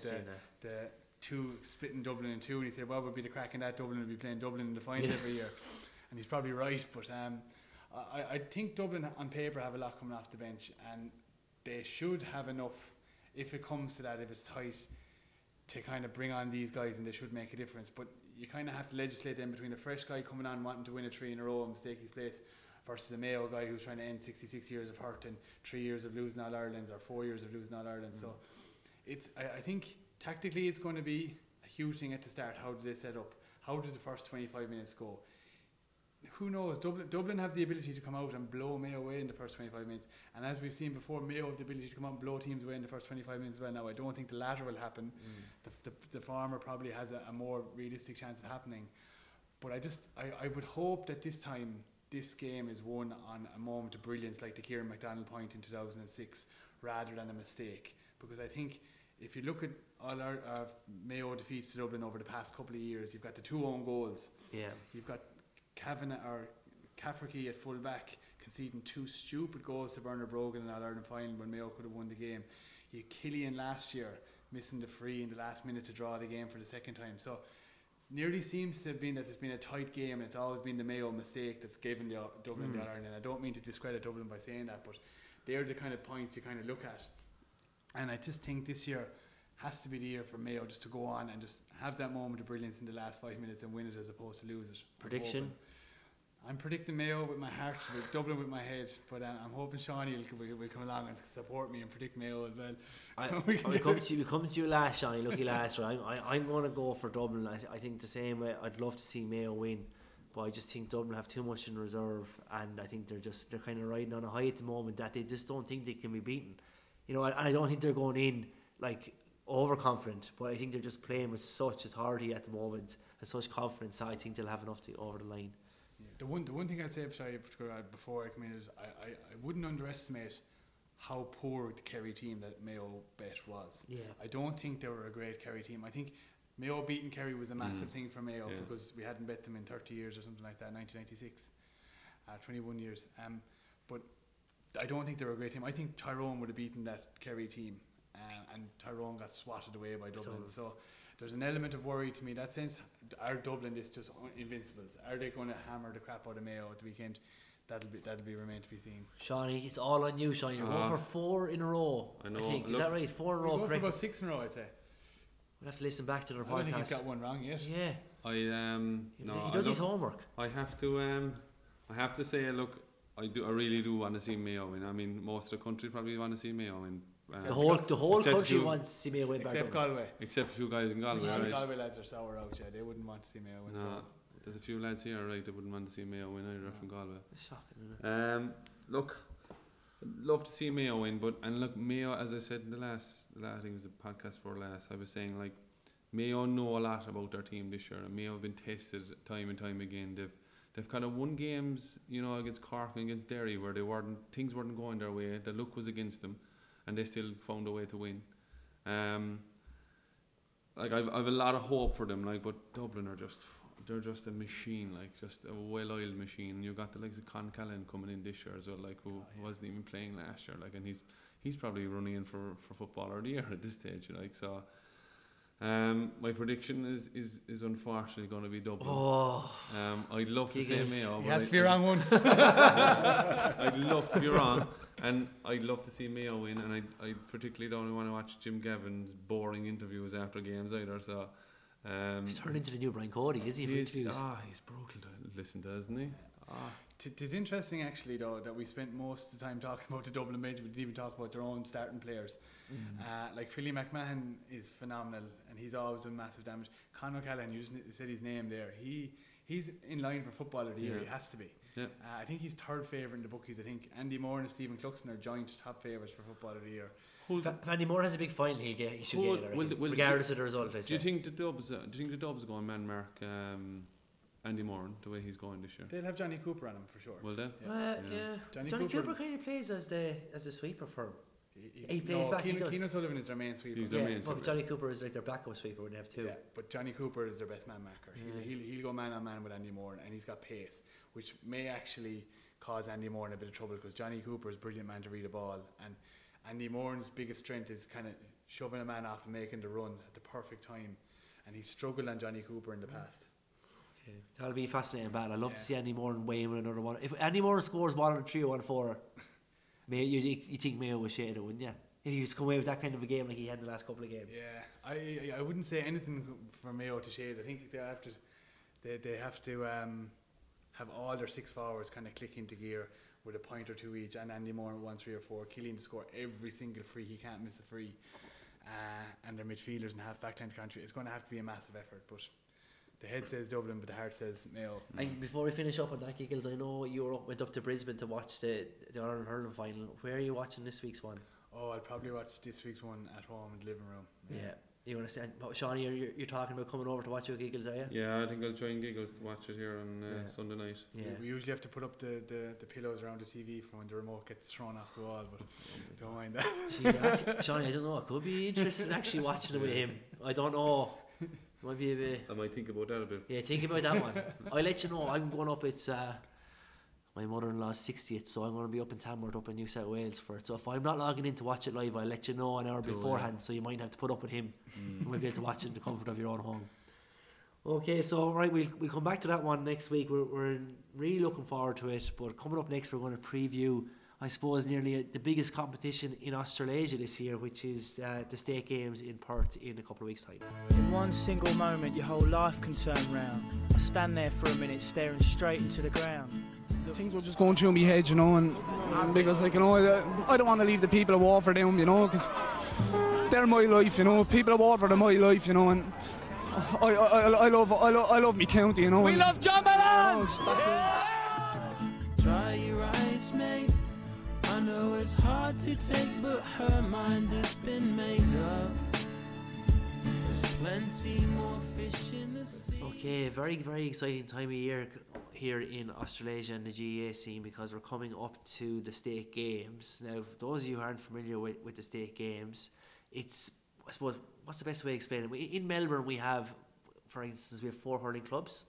the two splitting Dublin in two, and he said, well, we'll be the crack in that, Dublin will be playing Dublin in the final every year. And he's probably right, but I think Dublin on paper have a lot coming off the bench, and they should have enough, if it comes to that, if it's tight, to kind of bring on these guys, and they should make a difference. But you kind of have to legislate them between a fresh guy coming on wanting to win a three in a row and mistake his place, versus the Mayo guy who's trying to end 66 years of hurt and 3 years of losing All Ireland, or 4 years of losing All Ireland. Mm. So it's, I think tactically it's going to be a huge thing at the start. How do they set up? How do the first 25 minutes go? Who knows? Dublin have the ability to come out and blow Mayo away in the first 25 minutes. And as we've seen before, Mayo have the ability to come out and blow teams away in the first 25 minutes as well. Now, I don't think the latter will happen. Mm. The former probably has a more realistic chance of happening. But I would hope that this time, this game is won on a moment of brilliance, like the Kieran MacDonald point in 2006, rather than a mistake. Because I think if you look at all our Mayo defeats to Dublin over the past couple of years, you've got the two own goals. Yeah. You've got Cafferty at full back conceding two stupid goals to Bernard Brogan in All Ireland final when Mayo could have won the game. You had Killian last year missing the free in the last minute to draw the game for the second time. So nearly seems to have been that it's been a tight game, and it's always been the Mayo mistake that's given the Dublin the All-Ireland. And I don't mean to discredit Dublin by saying that, but they're the kind of points you kind of look at. And I just think this year has to be the year for Mayo just to go on and just have that moment of brilliance in the last 5 minutes and win it, as opposed to lose it. Prediction? I'm predicting Mayo with my heart, with Dublin with my head, but I'm hoping Shawnee will come along and support me and predict Mayo as well. We come to you last, Shawnee, lucky last. Right? I'm going to go for Dublin. I think the same way. I'd love to see Mayo win, but I just think Dublin have too much in reserve, and I think they're kind of riding on a high at the moment that they just don't think they can be beaten. You know, and I don't think they're going in like overconfident, but I think they're just playing with such authority at the moment and such confidence. So I think they'll have enough to over the line. Yeah. The one thing I'd say, sorry, before I come in, is I wouldn't underestimate how poor the Kerry team that Mayo bet was. Yeah. I don't think they were a great Kerry team. I think Mayo beating Kerry was a massive thing for Mayo because we hadn't bet them in 30 years or something like that, 1996, 21 years. But I don't think they were a great team. I think Tyrone would have beaten that Kerry team, and Tyrone got swatted away by Dublin. So there's an element of worry to me in that sense. Are Dublin just invincibles? Are they going to hammer the crap out of Mayo at the weekend? That'll be remain to be seen. Shawnee, it's all on you, Shawnee. You're going for four in a row. I know. I think. Is that right? Four in a row, correct? We're going for about six in a row, I'd say. We'll have to listen back to their podcast. I don't think he's got one wrong yet. Yeah. He does his homework. I have to say, look, I really do want to see Mayo win. I mean, most of the country probably want to see Mayo win. The whole country wants to see Mayo win back. Except Galway. Except a few guys in Galway. Galway lads are sour out, yeah. They wouldn't want to see Mayo win. No. there's a few lads here, right, that wouldn't want to see Mayo win either, from Galway. Shocking, isn't it? Look, love to see Mayo win, but and look, Mayo, as I said in the last I think it was a podcast for last, I was saying like Mayo know a lot about their team this year, and Mayo have been tested time and time again. They've kind of won games, you know, against Cork and against Derry where things weren't going their way. The luck was against them, and they still found a way to win. Like I've a lot of hope for them, like, but Dublin are just a machine, like just a well-oiled machine. You've got the likes of Cian Lynch coming in this year as well, like who wasn't even playing last year, like, and he's probably running in for footballer of the year at this stage, like, so. My prediction is unfortunately going to be Dublin. I'd love to say Mayo. He has to be wrong once. I'd love to be wrong, and I'd love to see Mayo win, and I particularly don't want to watch Jim Gavin's boring interviews after games either. So he's turned into the new Brian Cody, is he? He's brutal to listen to, isn't he? It is interesting actually though that we spent most of the time talking about the Dublin bench. We didn't even talk about their own starting players. Like Philly McMahon is phenomenal, and he's always done massive damage. Conor Callahan, you just said his name there, he's in line for footballer of the year. He has to be. I think he's third favourite in the bookies. I think Andy Moran and Stephen Cluxton are joint top favourites for footballer of the year. If Andy Moran has a big final, he should get it, regardless of the result. Do you think the Dubs are going man mark Andy Moran, the way he's going this year? They'll have Johnny Cooper on him for sure. Will they? Yeah. Johnny Cooper kind of plays as the sweeper for him. He plays back. Keenan Sullivan is their main sweeper. He's their main sweeper. Johnny Cooper is like their backup sweeper when they have two. Yeah, but Johnny Cooper is their best man marker. He'll go man on man with Andy Moran, and he's got pace, which may actually cause Andy Moran a bit of trouble, because Johnny Cooper is a brilliant man to read a ball, and Andy Moran's biggest strength is kind of shoving a man off and making the run at the perfect time, and he's struggled on Johnny Cooper in the past. That'll be a fascinating battle. I'd love to see Andy Moran weigh in with another one. If Andy Moran scores 1-3 or 1-4, you think Mayo was shaded, wouldn't you? If he was to come away with that kind of a game like he had in the last couple of games. Yeah, I wouldn't say anything for Mayo to shade. I think they have to have all their six forwards kind of click into gear with a point or two each, and Andy Moran 1, 3 or 4, Killian to score every single free. He can't miss a free. And their midfielders and half-back time country. It's going to have to be a massive effort, but... The head says Dublin, but the heart says Mayo. And before we finish up on that, Giggles, I know you went up to Brisbane to watch the Ireland hurling final. Where are you watching this week's one? Oh, I'll probably watch this week's one at home in the living room. Yeah. You want to say, Sean, you're talking about coming over to watch your Giggles, are you? Yeah, I think I'll join Giggles to watch it here on Sunday night. Yeah. We usually have to put up the pillows around the TV for when the remote gets thrown off the wall, but don't mind that. Jeez, Sean, I don't know. It could be interesting actually watching it with him. I don't know. Might be a bit. I might think about that a bit. Yeah, think about that one. I'll let you know. I'm going up. It's my mother-in-law's 60th, so I'm going to be up in Tamworth, up in New South Wales for it. So if I'm not logging in to watch it live, I'll let you know an hour beforehand. So you might have to put up with him. You might be able to watch it in the comfort of your own home. Okay, so right, we'll come back to that one next week. We're really looking forward to it. But coming up next, we're going to preview, I suppose, nearly the biggest competition in Australasia this year, which is the State Games in Perth in a couple of weeks' time. In one single moment, your whole life can turn round. I stand there for a minute, staring straight into the ground. Things were just going through my head, you know, and because, like, you know, I don't want to leave the people of Waterford down, you know, because they're my life, you know. People of Waterford are my life, you know, and I love my county, you know. We love Jumbaland! Dry your eyes, mate. I know it's hard to take, but her mind has been made up. There's plenty more fish in the sea. Okay, very, very exciting time of year here in Australasia and the GAA scene, because we're coming up to the State Games. Now, for those of you who aren't familiar with the State Games, it's, I suppose, what's the best way to explain it? In Melbourne, we have 4 hurling clubs.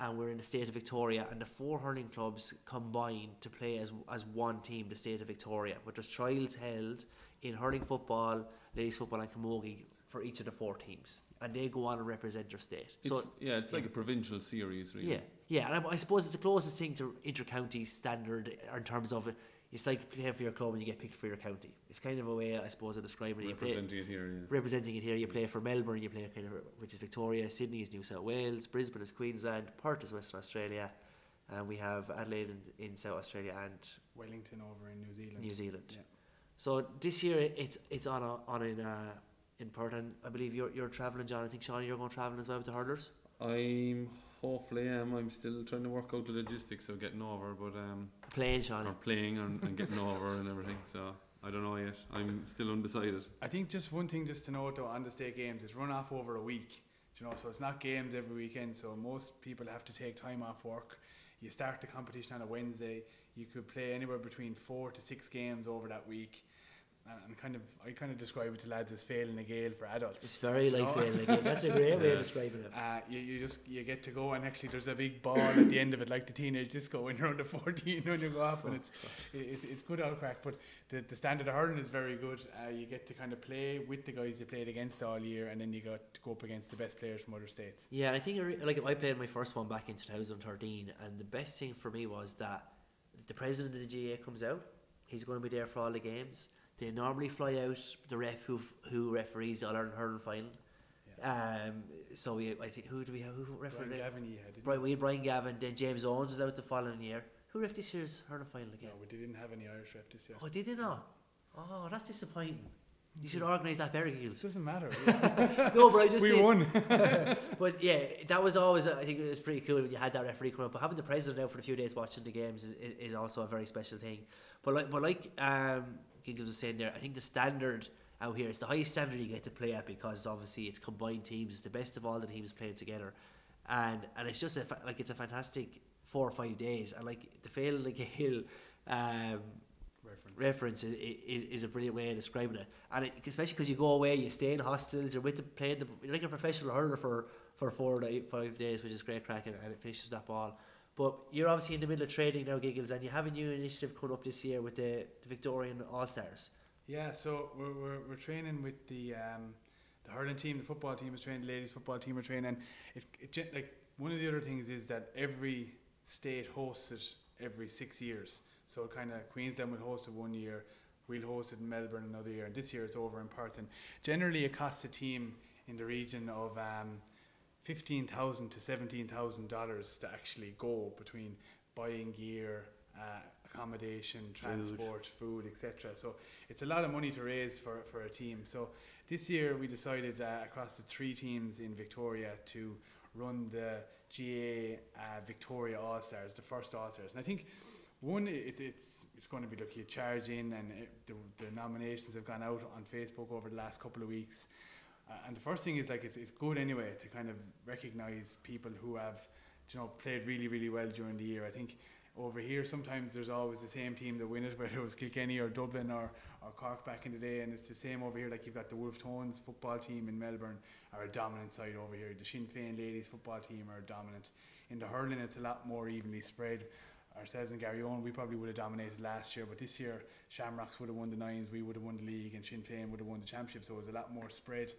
And we're in the state of Victoria, and the 4 hurling clubs combine to play as one team, the state of Victoria. But there's trials held in hurling football, ladies football and camogie for each of the 4 teams. And they go on and represent their state. It's like a provincial series, really. Yeah, and I suppose it's the closest thing to inter-county standard in terms of it's like playing for your club and you get picked for your county. It's kind of a way, I suppose, of describing it. Representing it here, you play for Melbourne, you play kind of, which is Victoria, Sydney is New South Wales, Brisbane is Queensland, Perth is Western Australia, and we have Adelaide in South Australia and Wellington over in New Zealand. Yeah. So this year it's on in Perth, and I believe you're travelling, John. I think Sean, you're going travelling as well with the hurlers. I'm hopefully I'm still trying to work out the logistics of getting over, but playing and getting over and everything, so I don't know yet. I'm still undecided. I think just one thing just to note though on the state games is run off over a week, you know, so it's not games every weekend, so most people have to take time off work. You start the competition on a Wednesday, you could play anywhere between 4 to 6 games over that week. And I kind of describe it to lads as failing a Gael for adults. It's very like failing a Gael. That's a great way of describing it. You get to go, and actually there's a big ball at the end of it, like the teenage disco when you're under 14 when you go off, and it's good all crack. But the standard of hurling is very good. You get to kind of play with the guys you played against all year, and then you got to go up against the best players from other states. Yeah, I think I played my first one back in 2013, and the best thing for me was that the president of the GAA comes out. He's going to be there for all the games. They normally fly out the ref who referees the All-Ireland Hurling Final. Yeah. I think, who do we have? Who refereed? Brian Gavin. Then James Owens was out the following year. Who ref this year's Hurling Final again? No, they didn't have any Irish ref this year. Oh, did they not? Oh, that's disappointing. You should organise that, Berry Heels. It doesn't matter. No, but I just we won. But yeah, that was always, I think it was pretty cool when you had that referee come up. But having the president out for a few days watching the games is also a very special thing. But Giggles was saying there, I think the standard out here is the highest standard you get to play at, because obviously it's combined teams, it's the best of all the teams playing together, and it's just it's a fantastic 4 or 5 days, and like the Failing the Gael reference is a brilliant way of describing it, and especially because you go away, you stay in hostels, you're with the playing, you're like a professional hurler for 4 or 5 days, which is great crack, and it finishes that ball. But you're obviously in the middle of trading now, Giggles, and you have a new initiative coming up this year with the Victorian All-Stars. Yeah, so we're training with the hurling team, the football team is training, the ladies football team are training. It like one of the other things is that every state hosts it every 6 years. So kind of Queensland will host it one year, we'll host it in Melbourne another year, and this year it's over in Perth. And generally it costs a team in the region of $15,000 to $17,000 to actually go between buying gear, accommodation, transport, food, etc. So it's a lot of money to raise for a team. So this year we decided across the 3 teams in Victoria to run the GAA Victoria All-Stars, the first All-Stars. And I think one, it's going to be looking at charging, and the nominations have gone out on Facebook over the last couple of weeks. And the first thing is it's good anyway to kind of recognise people who have, played really, really well during the year. I think over here sometimes there's always the same team that win it, whether it was Kilkenny or Dublin or Cork back in the day, and it's the same over here. Like you've got the Wolf Tones football team in Melbourne are a dominant side over here. The Sinn Féin ladies football team are dominant. In the hurling it's a lot more evenly spread. Ourselves and Gary Owen, we probably would have dominated last year, but this year Shamrocks would have won the nines, we would have won the league, and Sinn Féin would have won the championship, so it was a lot more spread.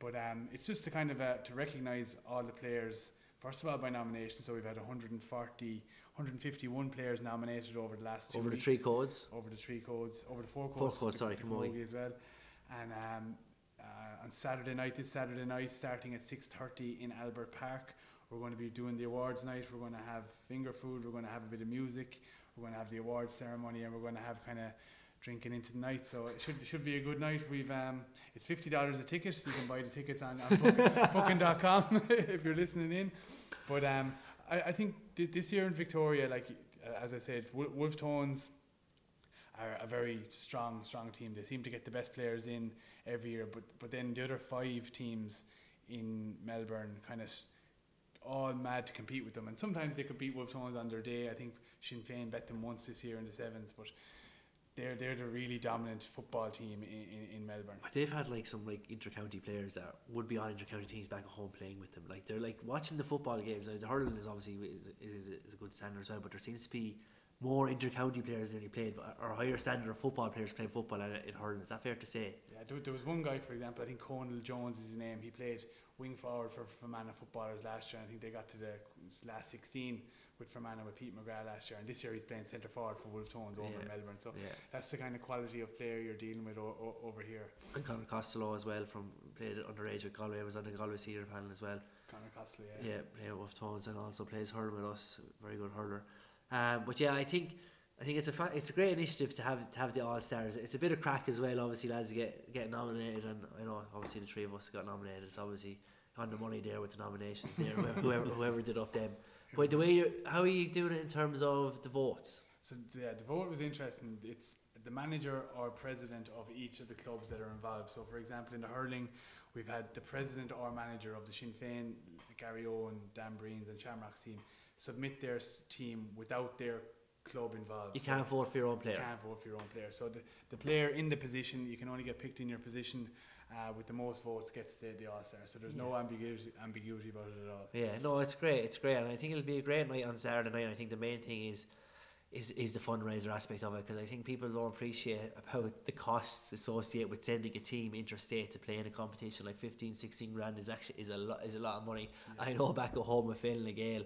But it's just to kind of to recognise all the players, first of all by nomination. So we've had 151 players nominated over the last 2 weeks. Over the 4 codes. 4 codes, sorry, come on. As well. And on this Saturday night, starting at 6:30 in Albert Park, we're going to be doing the awards night. We're going to have finger food. We're going to have a bit of music. We're going to have the awards ceremony, and we're going to have kind of drinking into the night. So it should be a good night. We've it's $50 a ticket. So you can buy the tickets on booking.com if you're listening in. But I think this year in Victoria, like as I said, Wolf Tones are a very strong team. They seem to get the best players in every year. But then the other 5 teams in Melbourne kind of all mad to compete with them, and sometimes they could beat Wolf Tones on their day. I think Sinn Féin bet them once this year in the sevens, but they're the really dominant football team in Melbourne. But they've had some inter-county players that would be on inter-county teams back at home playing with them. Like they're watching the football games. The hurling is obviously is a good standard as well, but there seems to be more inter-county players than he played, or higher standard of football players playing football in hurling. Is that fair to say? Yeah, there was one guy, for example, I think Conal Jones is his name. He played wing forward for Fermanagh footballers last year. I think they got to the last 16 with Fermanagh with Pete McGrath last year, and this year he's playing centre forward for Wolf Tones over in Melbourne. So that's the kind of quality of player you're dealing with over here. And Conor Costello as well, played underage with Galway. I was on the Galway senior panel as well. Conor Costello, yeah. Yeah, played with Wolf Tones and also plays hurling with us. Very good hurler. But yeah, I think it's a great initiative to have the All Stars. It's a bit of crack as well. Obviously, lads get nominated, and I know obviously the 3 of us got nominated. It's obviously on the money there with the nominations there, whoever did up them. But the way how are you doing it in terms of the votes? So yeah, the vote was interesting. It's the manager or president of each of the clubs that are involved. So for example, in the hurling, we've had the president or manager of the Sinn Féin, Gary O'Naboo, Dan Breen's and Shamrock's team, submit their team without their club involved. You can't vote for your own player. You can't vote for your own player. So the player in the position, you can only get picked in your position with the most votes gets the All-Star. So there's no ambiguity about it at all. Yeah, no, it's great. And I think it'll be a great night on Saturday night. I think the main thing is the fundraiser aspect of it, because I think people don't appreciate about the costs associated with sending a team interstate to play in a competition. Like 15, 16 grand is a lot of money. Yeah. I know back at home with Fine Gael,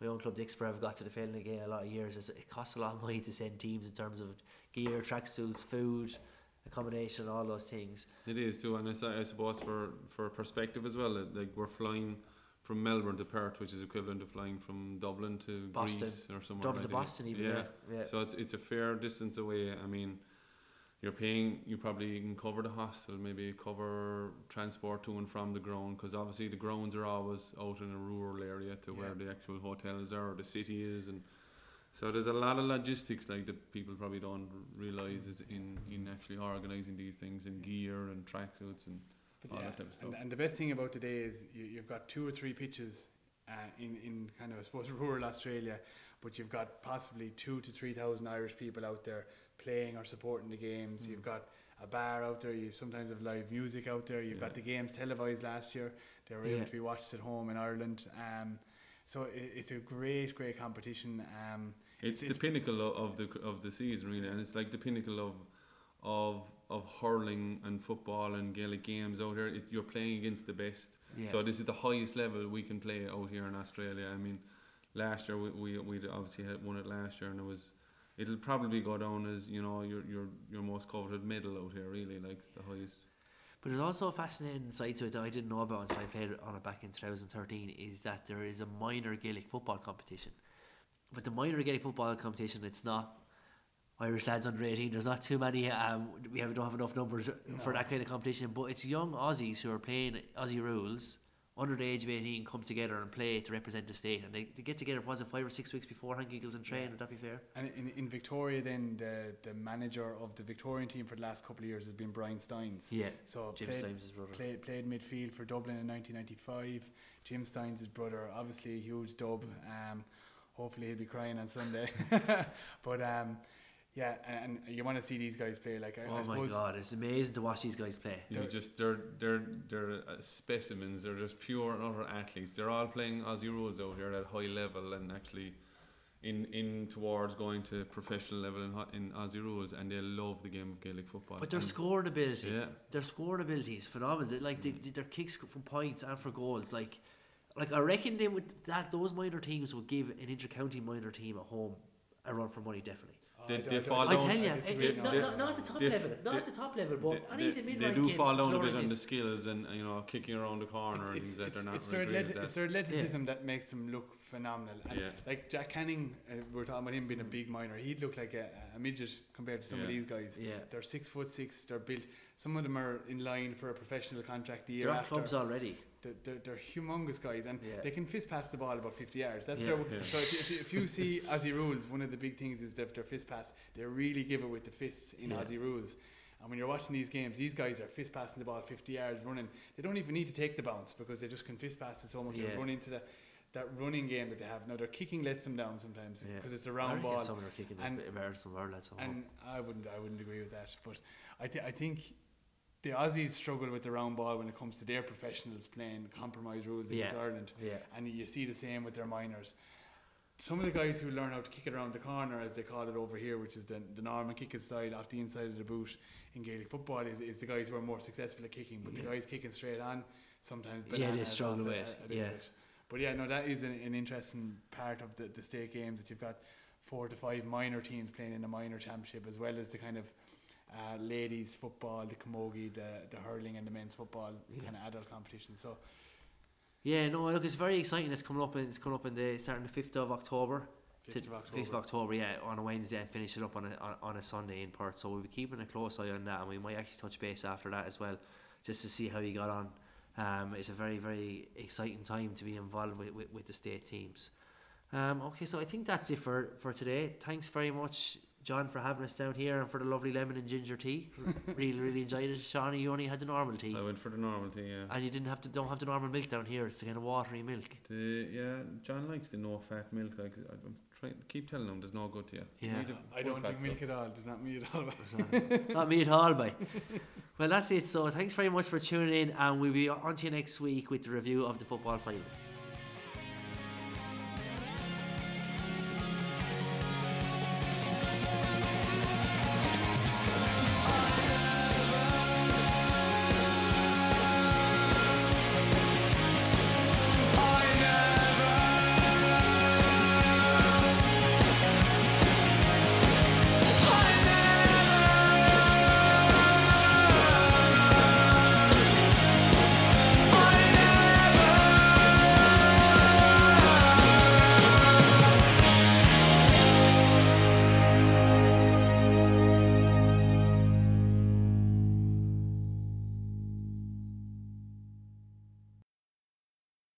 my own club Dixborough, I've got to the Fine Gael a lot of years. It costs a lot of money to send teams in terms of gear, tracksuits, food, accommodation, all those things. It is too, and I suppose for perspective as well, like we're flying from Melbourne to Perth, which is equivalent to flying from Dublin to Boston. Greece or somewhere. Dublin to Boston, even. Yeah. So it's a fair distance away. I mean, you're paying. You probably can cover the hostel, maybe cover transport to and from the ground, because obviously the grounds are always out in a rural area to where the actual hotels are or the city is, and so there's a lot of logistics like that people probably don't realise is in actually organising these things, and gear and tracksuits and all that type of stuff. And the best thing about today is you've got two or three pitches in kind of, I suppose, rural Australia, but you've got possibly 2,000 to 3,000 Irish people out there playing or supporting the games. You've got a bar out there, you sometimes have live music out there, you've got the games televised last year, they were able to be watched at home in Ireland. So it's a great competition. It's the pinnacle of the season, really, and it's like the pinnacle of hurling and football and Gaelic games out here. You're playing against the best. Yeah. So this is the highest level we can play out here in Australia. I mean, last year we obviously had won it last year, and it'll probably go down as, you know, your most coveted medal out here, really, like the highest. But there's also a fascinating side to it that I didn't know about until I played on it back in 2013, is that there is a minor Gaelic football competition. But the minor Gaelic football competition, it's not Irish lads under 18. There's not too many. We don't have enough numbers for that kind of competition. But it's young Aussies who are playing Aussie rules under the age of 18 come together and play to represent the state. And they get together, was it 5 or 6 weeks beforehand, giggles and train? Would that be fair? And in Victoria then, the manager of the Victorian team for the last couple of years has been Brian Steins. Yeah, so Jim Steins' brother. Played midfield for Dublin in 1995. Jim Steins' brother, obviously a huge dub. Hopefully he'll be crying on Sunday. But... yeah, and you want to see these guys play. Like, oh my God, it's amazing to watch these guys play. They're specimens. They're just pure and utter athletes. They're all playing Aussie rules out here at high level, and actually in towards going to professional level in Aussie rules, and they love the game of Gaelic football. But their scoring ability, is phenomenal. Like their kicks from points and for goals, like I reckon they would those minor teams would give an inter-county minor team at home a run for money, definitely. They fall down. I tell you, not at the top level. Not at the top level, but I need the mid-range. They do fall down a bit on the skills and, you know, kicking around the corner and things that they're not really good at. It's their athleticism that makes them look phenomenal. And like Jack Canning, we're talking about him being a big minor. He'd look like a midget compared to some of these guys. Yeah. They're 6'6". They're built. Some of them are in line for a professional contract the year after. They're at clubs already. They're humongous guys, and they can fist pass the ball about 50 yards. That's So if you see Aussie rules, one of the big things is their fist pass. They really give it with the fist in Aussie rules. And when you're watching these games, these guys are fist passing the ball 50 yards running. They don't even need to take the bounce because they just can fist pass it so much. They run into that running game that they have. Now their kicking lets them down sometimes because it's a round ball. Some of their kicking is embarrassing. And I wouldn't agree with that. But I think. The Aussies struggle with the round ball when it comes to their professionals playing compromise rules against Ireland. Yeah. And you see the same with their minors. Some of the guys who learn how to kick it around the corner, as they call it over here, which is the Norman kicking style off the inside of the boot in Gaelic football, is the guys who are more successful at kicking. But the guys kicking straight on sometimes. They struggle with it. But that is an interesting part of the state games, that you've got 4 to 5 minor teams playing in the minor championship, as well as the kind of ladies football, the camogie, the hurling, and the men's football kind of adult competition. So look, it's very exciting. It's coming up in starting the 5th of October. 5th of October, on a Wednesday, and finish it up on a Sunday in Perth. So we'll be keeping a close eye on that, and we might actually touch base after that as well, just to see how you got on It's a very, very exciting time to be involved with the state teams. Okay, so I think that's it for today. Thanks very much, John, for having us down here and for the lovely lemon and ginger tea. Really enjoyed it. Sean, you only had the normal tea. I went for the normal tea, yeah. And you don't have the normal milk down here. It's the kind of watery milk. John likes the no fat milk. Like I'm trying to keep telling him, there's no good to you. Yeah, I don't drink milk at all. Does not me at all. Not me at all, bye. Well, that's it. So thanks very much for tuning in, and we'll be on to you next week with the review of the football final.